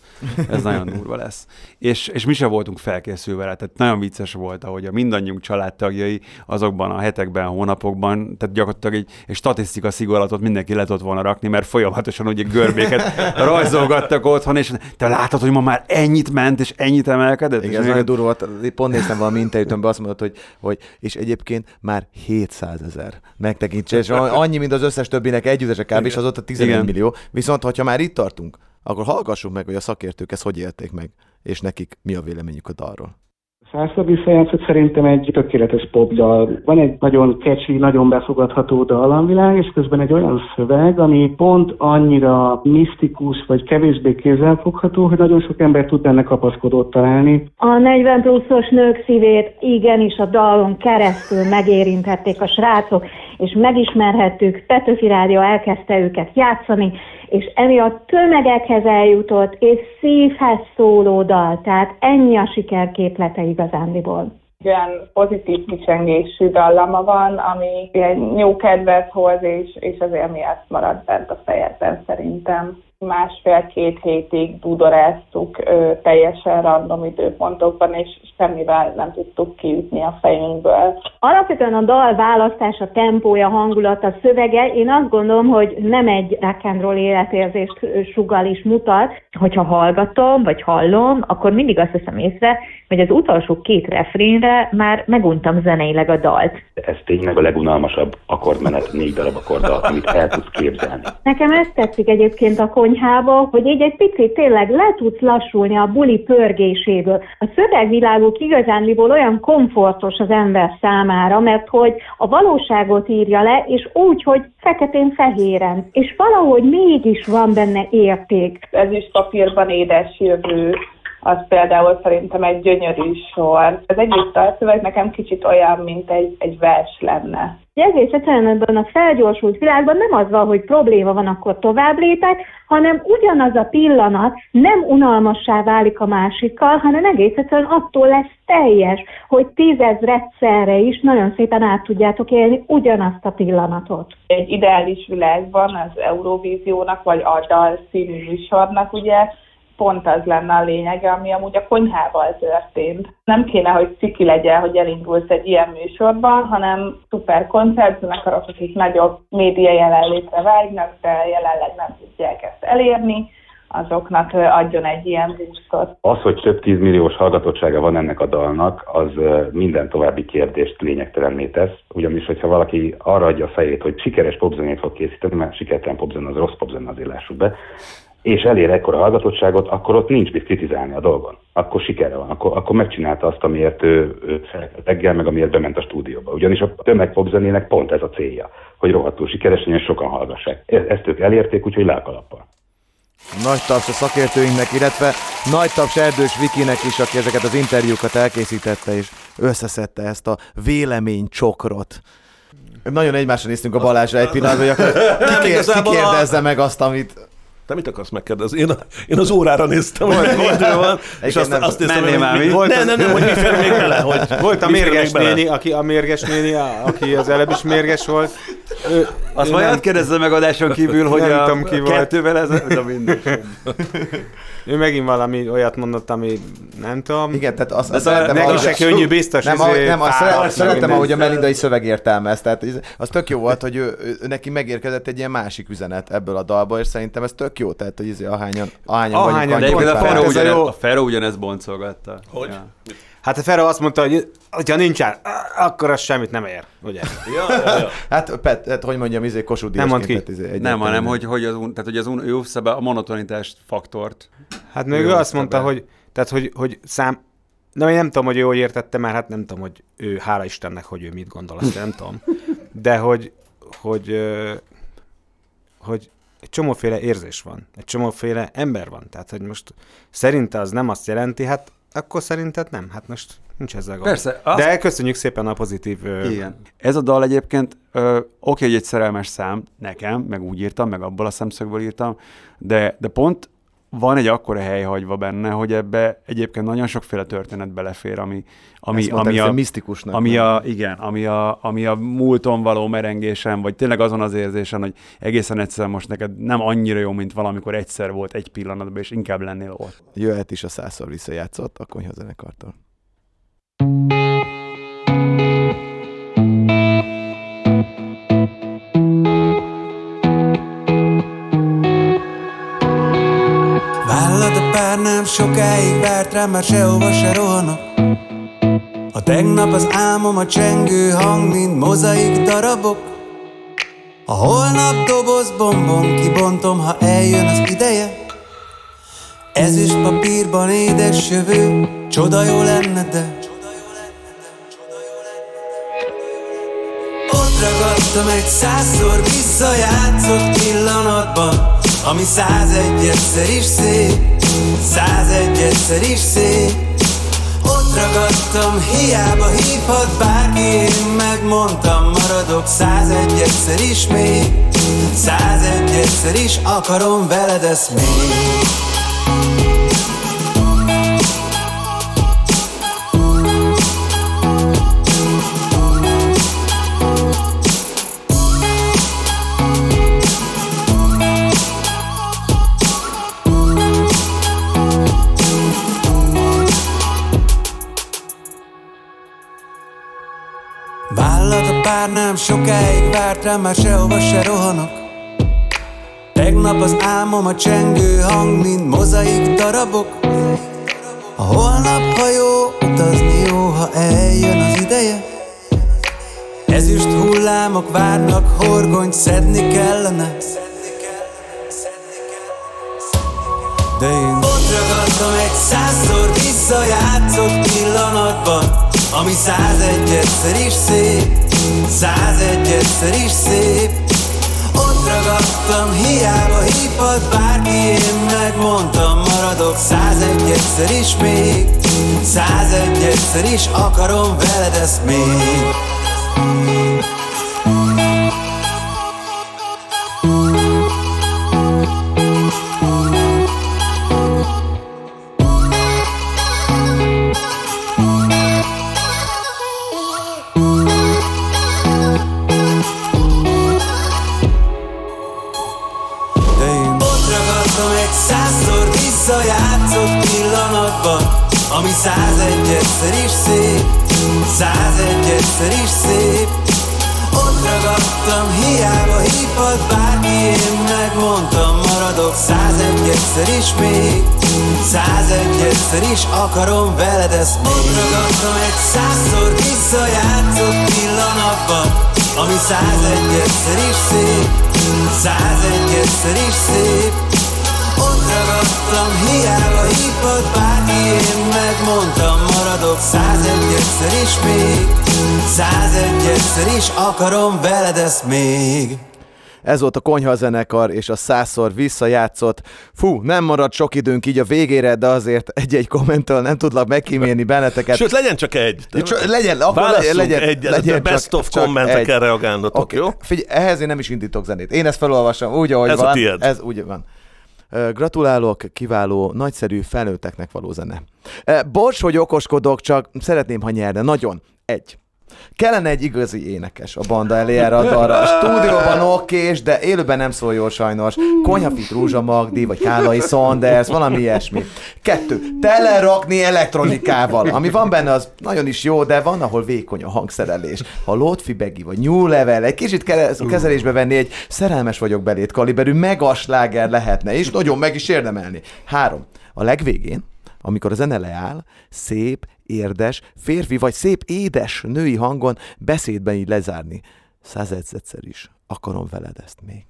ez nagyon durva lesz. És, és mi sem voltunk felkészülve rá, tehát nagyon vicces volt, ahogy a mindannyiunk családtagjai azokban a hetekben, a hónapokban, tehát gyakorlatilag egy, egy statisztika szigoratot mindenki le tudott volna rakni, mert folyamatosan ugye görbéket rajzolgattak otthon, és te látod, hogy ma már ennyit ment, és ennyit emelkedett? Igen, ez nagyon durva volt. Pont néztem valami interjútomban, azt mondod, hogy, hogy és egyébként már hétszázezer megtekintse, és annyi, mint az összes többinek együttesek kb. És az ott a tizenegy millió. Viszont, hogyha már itt tartunk, akkor hallgassunk meg, hogy a szakértők ezt hogy élték meg, és nekik mi a véleményük a dalról. Szászra visszajátszott szerintem egy tökéletes popdal. Van egy nagyon catchy, nagyon befogadható dallamvilág, és közben egy olyan szöveg, ami pont annyira misztikus, vagy kevésbé kézzelfogható, hogy nagyon sok ember tud benne kapaszkodót találni. A negyven pluszos nők szívét igenis a dalon keresztül megérintették a srácok, és megismerhettük, Petőfi Rádió elkezdte őket játszani, és emi a tömegekhez eljutott, és szívhez szóló dal, tehát ennyi a sikerképlete igazándiból. Olyan pozitív kicsengésű dallama van, ami ilyen nyúkedvet hoz, és, és azért miatt maradt bent a fejedben szerintem. másfél-két hétig dudoráztuk teljesen random időpontokban, és semmivel nem tudtuk kiütni a fejünkből. Alapvetően a dal választása, tempója, hangulata, szövege, én azt gondolom, hogy nem egy rock and roll életérzést sugall és mutat. Hogyha hallgatom, vagy hallom, akkor mindig azt veszem észre, hogy az utolsó két refrénre már meguntam zeneileg a dalt. Ez tényleg a legunalmasabb akkordmenet, négy darab akkorddal, amit el tudsz képzelni. Nekem ez tetszik egyébként a konyhába, hogy így egy picit tényleg le tudsz lassulni a buli pörgéséből. A szövegviláguk igazándiból olyan komfortos az ember számára, mert hogy a valóságot írja le, és úgy, hogy feketén-fehéren. És valahogy mégis van benne érték. Ez is papírban édes jövő. Az például szerintem egy gyönyörű sor. Az egyik dalszöveg nekem kicsit olyan, mint egy, egy vers lenne. Egész egyszerűen ebben a felgyorsult világban nem az van, hogy probléma van, akkor tovább lépek, hanem ugyanaz a pillanat nem unalmassá válik a másikkal, hanem egész egyszerűen attól lesz teljes, hogy tízezredszerre is nagyon szépen át tudjátok élni ugyanazt a pillanatot. Egy ideális világban az Eurovíziónak, vagy a dalszínű műsornak ugye, pont az lenne a lényege, ami amúgy a konyhával történt. Nem kéne, hogy ciki legyen, hogy elindulsz egy ilyen műsorban, hanem szuper koncertzenekarok, akik nagyobb média jelenlétre vágynak, de jelenleg nem tudják ezt elérni, azoknak adjon egy ilyen busztot. Az, hogy több tízmilliós hallgatottsága van ennek a dalnak, az minden további kérdést lényegtelenné tesz. Ugyanis, hogyha valaki arra adja a fejét, hogy sikeres popzenét fog készíteni, mert sikertelen popzen az rossz popzen, azért lássuk be, és elér ekkora hallgatottságot, akkor ott nincs mit kritizálni a dolgon. Akkor sikere van, akkor, akkor megcsinálta azt, amiért ő, ő reggel, meg amiért bement a stúdióba. Ugyanis a tömegpopzenének pont ez a célja, hogy rohadtul sikeres, és sokan hallgassák. Ezt ők elérték, úgyhogy lelkalappal. Nagy taps a szakértőinknek, illetve nagy taps Erdős Vikinek is, aki ezeket az interjúkat elkészítette, és összeszedte ezt a véleménycsokrot. Nagyon egymásra néztünk a Balázsra egy pillanatban, hogy akkor kikér, kikérdezze meg azt, amit... Te mit akarsz megkérdezni? Én, én az órára néztem, hogy idő van, és azt, nem, azt néztem, hogy mi, mi, volt ne, az, nem, nem, hogy mi fér még bele. Hogy volt a mérges néni, aki, a mérges néni, aki az előbb is mérges volt. Ő, azt majd átkérdezze meg adáson kívül, hogy a, tudom, ki a kettővel ez, ez a minden. Ő megint valami olyat mondott, ami nem tudom. Igen, tehát azt, azt szeretem, neki se könnyű, biztos. Nem, izé, nem azt áll, szeretem, ahogy a melindai szöveg értelmez. Tehát az tök jó volt, hogy ő, ő, neki megérkezett egy ilyen másik üzenet ebből a dalból, és szerintem ez tök jó, tehát hogy izé, ahányan, ahányan, ahányan vagyunk. De a, a Feró ugyanezt boncolgatta. Hogy? Ja. Hát a Feró azt mondta, hogy ha nincsen, akkor az semmit nem ér, ugye? Ja, ja, ja. Hát, pet, hát, hogy mondjam, izé Kossuth Díjasként. Izé, nem, hanem, hogy, hogy az, tehát, hogy az ő szabá, a monotonitást faktort. Hát még ő, ő azt mondta, szabá. hogy, tehát, hogy, hogy szám... Na, én nem tudom, hogy ő hogy értette, mert hát nem tudom, hogy ő, hála Istennek, hogy ő mit gondol, azt nem tudom. De hogy, hogy, hogy, hogy egy csomóféle érzés van, egy csomóféle ember van. Tehát, hogy most szerinte az nem azt jelenti, hát akkor szerinted nem, hát most nincs ezzel gond. Persze. Azt... De köszönjük szépen a pozitív... Igen. Ez a dal egyébként ö, oké, hogy egy szerelmes szám nekem, meg úgy írtam, meg abból a szemszögből írtam, de, de pont van egy akkora hely hagyva benne, hogy ebbe egyébként nagyon sokféle történet belefér, ami, ami, ami a, misztikusnak. Ami a, igen, ami a, ami a múlton való merengésen, vagy tényleg azon az érzésen, hogy egészen egyszer most neked nem annyira jó, mint valamikor egyszer volt egy pillanatban, és inkább lennél ott. Jöhet is a százszor visszajátszott a Konyhazenekartól. Nem sokáig várt rám, már sehova se rohanok. A tegnap az álmom, a csengő hang, mint mozaik darabok. A holnap doboz bombon kibontom, ha eljön az ideje. Ezüst papírban édes jövő, csoda jó lenne, de ott ragadtam egy százszor visszajátszott pillanatban, ami százegyszer is szép, százegyszer is szép. Ott ragadtam, hiába hívhat bárki, én megmondtam, maradok százegyszer is még, százegyszer is akarom veled ezt még. sokáig várt rám, már sehova se rohanok. Tegnap az álmom a csengő hang, mint mozaik darabok. A holnap, ha jó, utazni jó, ha eljön az ideje. Ezüst hullámok várnak, horgonyt szedni kellene. De én ott ragadtam egy százszor visszajátszott pillanatban, ami százegyedszer is szép, százegyedszer is szép. Ott ragadtam, hiába hívhat bárki, én megmondtam, maradok százegyedszer is még, százegyedszer is akarom veled ezt még. Ami százegyedszer is szép, százegyedszer is szép. Ott ragadtam, hiába hívhat bárki, én megmondtam, maradok százegyedszer is még, százegyedszer is akarom veled ezt még. Ott ragadtam egy százszor visszajátszott pillanatban, ami százegyedszer is szép, százegyedszer is szép. Ott ragadtam, hiába hívhat bárki, én megmondtam, maradok százegyedszer is még, százegyedszer is akarom veled ezt még. Ez volt a Konyhazenekar és a százszor visszajátszott. Fú, nem marad sok időnk így a végére, de azért egy-egy kommentől nem tudlak megkímélni benneteket. Sőt, legyen csak egy. Csak, legyen, akkor legyen, legyen, egy, legyen best csak, of kommentek kell reagálnotok, okay. Jó? Figyelj, ehhez én nem is indítok zenét. Én ezt felolvasom úgy, ahogy ez van. Ez a tiéd. Ez úgy van. Gratulálok, kiváló, nagyszerű felnőtteknek való zene. Bocs, hogy okoskodok, csak szeretném, ha nyerne. Nagyon. Egy. Kellene egy igazi énekes a banda elé erre a dalra. A stúdióban okés, de élőben nem szól jól sajnos. Konyhafit Rúzsa Magdi, vagy Kálai Saunders, valami ilyesmi. Kettő. Telerakni elektronikával. Ami van benne, az nagyon is jó, de van, ahol vékony a hangszerelés. Ha Lotfi Begi, vagy New Level, egy kicsit kezelésbe venni, egy szerelmes vagyok belét kaliberű megasláger lehetne, és nagyon meg is érdemelni. Három. A legvégén, amikor a zene leáll, szép, érdes, férfi vagy szép, édes női hangon beszédben így lezárni. Százedszer is akarom veled ezt még.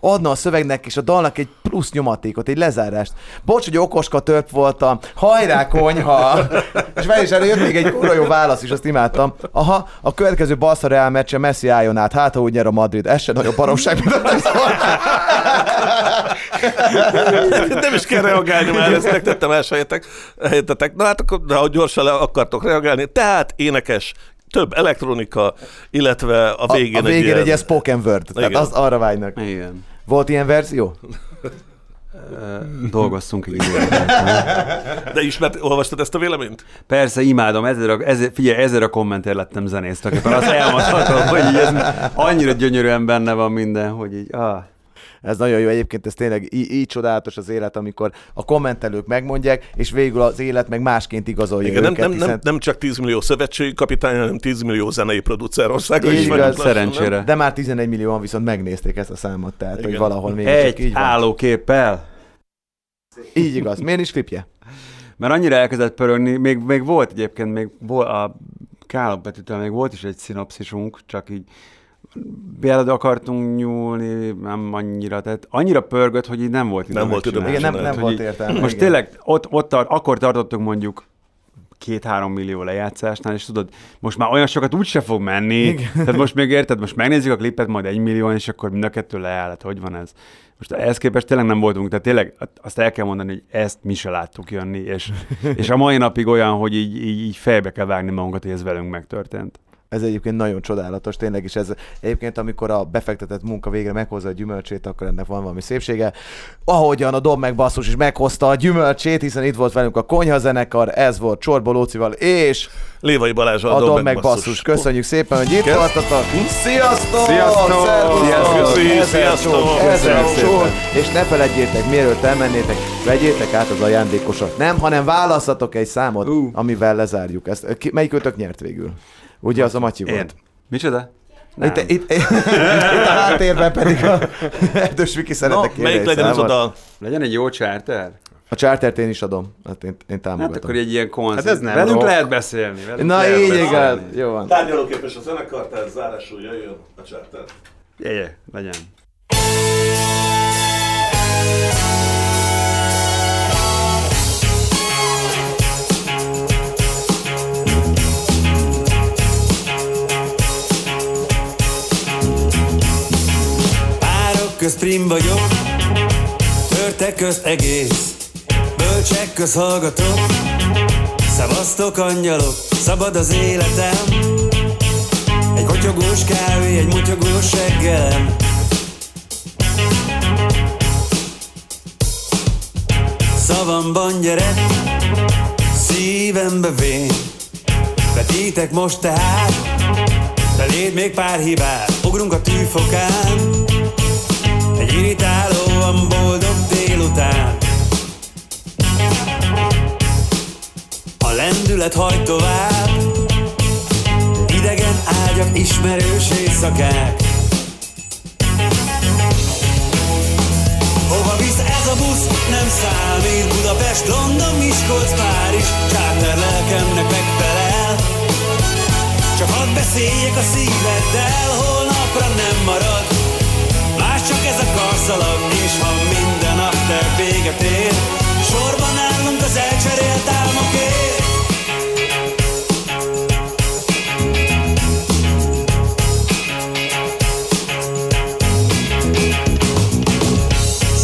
Adna a szövegnek és a dalnak egy plusz nyomatékot, egy lezárást. Bocs, hogy okoska törp voltam, hajrá konyha! És fel is erre jött még egy kurva jó válasz is, azt imádtam. Aha, a következő Barca Real meccse Messi álljon át, hát ha úgy nyer a Madrid, ez se nagyobb baromság, mint nem szóltál. Nem is kell reagálni már, ezt megtettem el helyetetek. Na hát akkor, ha gyorsan akartok reagálni, tehát énekes, több elektronika, illetve a végén, a, a végén egy, ilyen... egy ilyen spoken word, igen. Tehát azt arra vágynak. Igen. Volt ilyen verzió? Dolgozzunk így. De ismert, olvastad ezt a véleményt? Persze, imádom. Ezért a, ezért, figyelj, ezért a kommentért lettem zenész. Azt elmondhatom, hogy ez annyira gyönyörűen benne van minden, hogy így... Ah. Ez nagyon jó, egyébként ez tényleg í- így csodálatos az élet, amikor a kommentelők megmondják, és végül az élet meg másként igazolja. Igen, őket. Nem, nem, hiszen... nem csak tíz millió szövetségi kapitány, hanem tíz millió zenei producer országa is vagyunk. Szerencsére. Lassan, de már tizenegy millióan viszont megnézték ezt a számot, tehát igen. Hogy valahol még egy így van. Állóképpel. Így igaz. Miért is klipje? Mert annyira elkezdett pörögni, még, még volt egyébként, még volt a Kálok betűtől még volt is egy szinopszisunk, csak így Béled akartunk nyúlni, nem annyira, tehát annyira pörgött, hogy így nem volt idő. Nem volt idő. Igen, nem, nem volt értelme. Most igen. Tényleg ott, ott tart, akkor tartottuk mondjuk két-három millió lejátszásnál, és tudod, most már olyan sokat úgyse fog menni, igen. Tehát most még érted, most megnézzük a klipet, majd egy millióan, és akkor mind a kettő leáll, hát hogy van ez? Most ehhez képest tényleg nem voltunk, tehát tényleg azt el kell mondani, hogy ezt mi se láttuk jönni, és, és a mai napig olyan, hogy így, így, így fejbe kell vágni magunkat, hogy ez velünk megtörtént. Ez egyébként nagyon csodálatos, tényleg is ez. Egyébként, amikor a befektetett munka végre meghozza a gyümölcsét, akkor ennek van valami szépsége. Ahogyan a Dob megbasszus is meghozta a gyümölcsét, hiszen itt volt velünk a Konyhazenekar, ez volt Csorba Lócival és Lévai Balázs a, a Dob megbasszus. Köszönjük szépen, hogy itt voltatok. Sziasztok! Sziasztok! Sziasztok! Sziasztok! Sziasztok! És ne feledjétek, mielőtt elmennétek, vegyétek át az ajándékosat. Nem, hanem választatok egy számot, uh. amivel lezárjuk ezt. Melyikőtök nyert végül? Ugye az a Matyi volt. Micsoda? Itt, itt, itt, itt a háttérben pedig a Erdős Viki szeretne kérni. Melyik legyen az oda? Legyen egy jó charter? A chartert én is adom. Hát én, én támogatom. Hát akkor egy ilyen koncert. Hát ez nem velünk rock. Lehet beszélni. Velünk na lehet így beszélni. Igaz. Jó van. Tárgyalóképes a zenekar, tehát zárásul jöjjön a charter. Jöjjön, legyen. Közt prim vagyok, törtek közt egész, bölcsek közt hallgatok, szevasztok angyalok, szabad az életem, egy kotyogós kávé, egy motyogós seggelem. Szavamban gyerek, szívembe vén, vetítek most tehát, de légy még pár hibát, ugrunk a tűfokán. Egy irritálóan boldog délután. A lendület hajt tovább, idegen ágyak, ismerős éjszakák. Hova visz ez a busz? Nem számít. Budapest, London, Miskolc, Párizs, charter lelkemnek megfelel. Csak hadd beszéljek a szíveddel, holnapra nem marad. Csak ez a karszalag, és ha minden nap te véget ér, sorban állunk az elcserélt álmokért.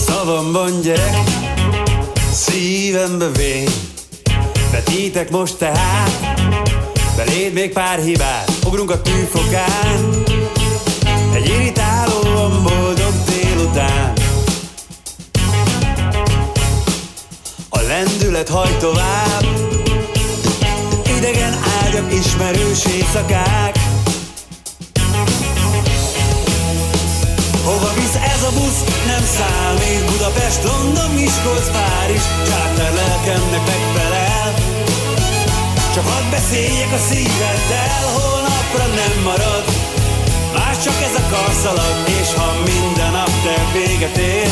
Szavamban gyerek, szívembe vény, vetítek most tehát, beléd még pár hibát, ugrunk a tűfokán. Egy irritálóan boldog délután. A lendület hajt tovább, idegen ágyak, ismerős éjszakák. Hova visz ez a busz? Nem számít. Budapest, London, Miskolc, Párizs, charter lelkemnek megfelel. Csak hadd beszéljek a szíveddel, holnapra nem marad. Csak ez a karszalag, és ha minden nap te véget ér,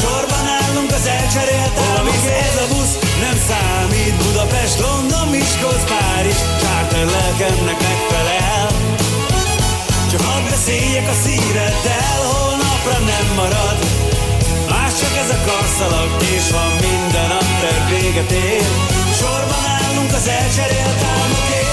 sorban állunk az elcserélt álmokért. Ez a busz nem számít. Budapest, London, Miskolc, Párizs, charter lelkemnek megfelel. Csak hadd beszéljek a szíveddel, holnapra nem marad. Más csak ez a karszalag, és ha minden nap te véget ér, sorban állunk az elcserélt álmokért.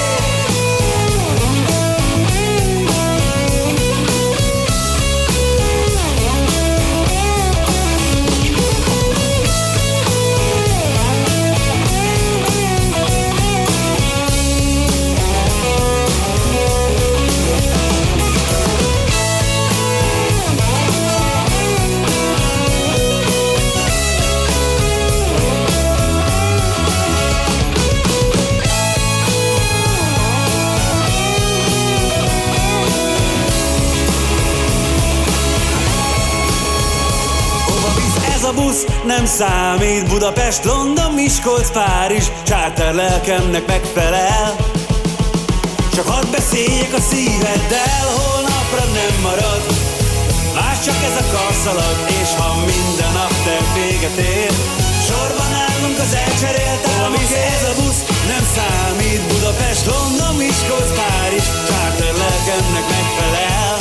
Nem számít. Budapest, London, Miskolc, Párizs, charter lelkemnek megfelel. Csak hadd beszéljek a szíveddel, holnapra nem marad. Más csak ez a karszalag, és ha minden nap te véget ér, sorban állunk az elcserélt álmokért. Ez a busz nem számít. Budapest, London, Miskolc, Párizs, charter lelkemnek megfelel.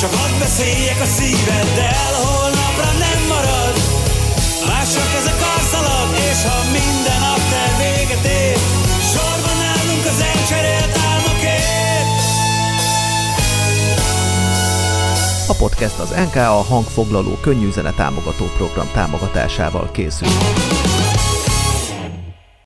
Csak hadd beszéljek a szíveddel, holnapra nem marad. Mások ez a karszalag, és ha minden nap te véget ér, sorban állunk az elcserélt álmokért. A podcast az en ká á hangfoglaló könnyű zene támogató program támogatásával készül.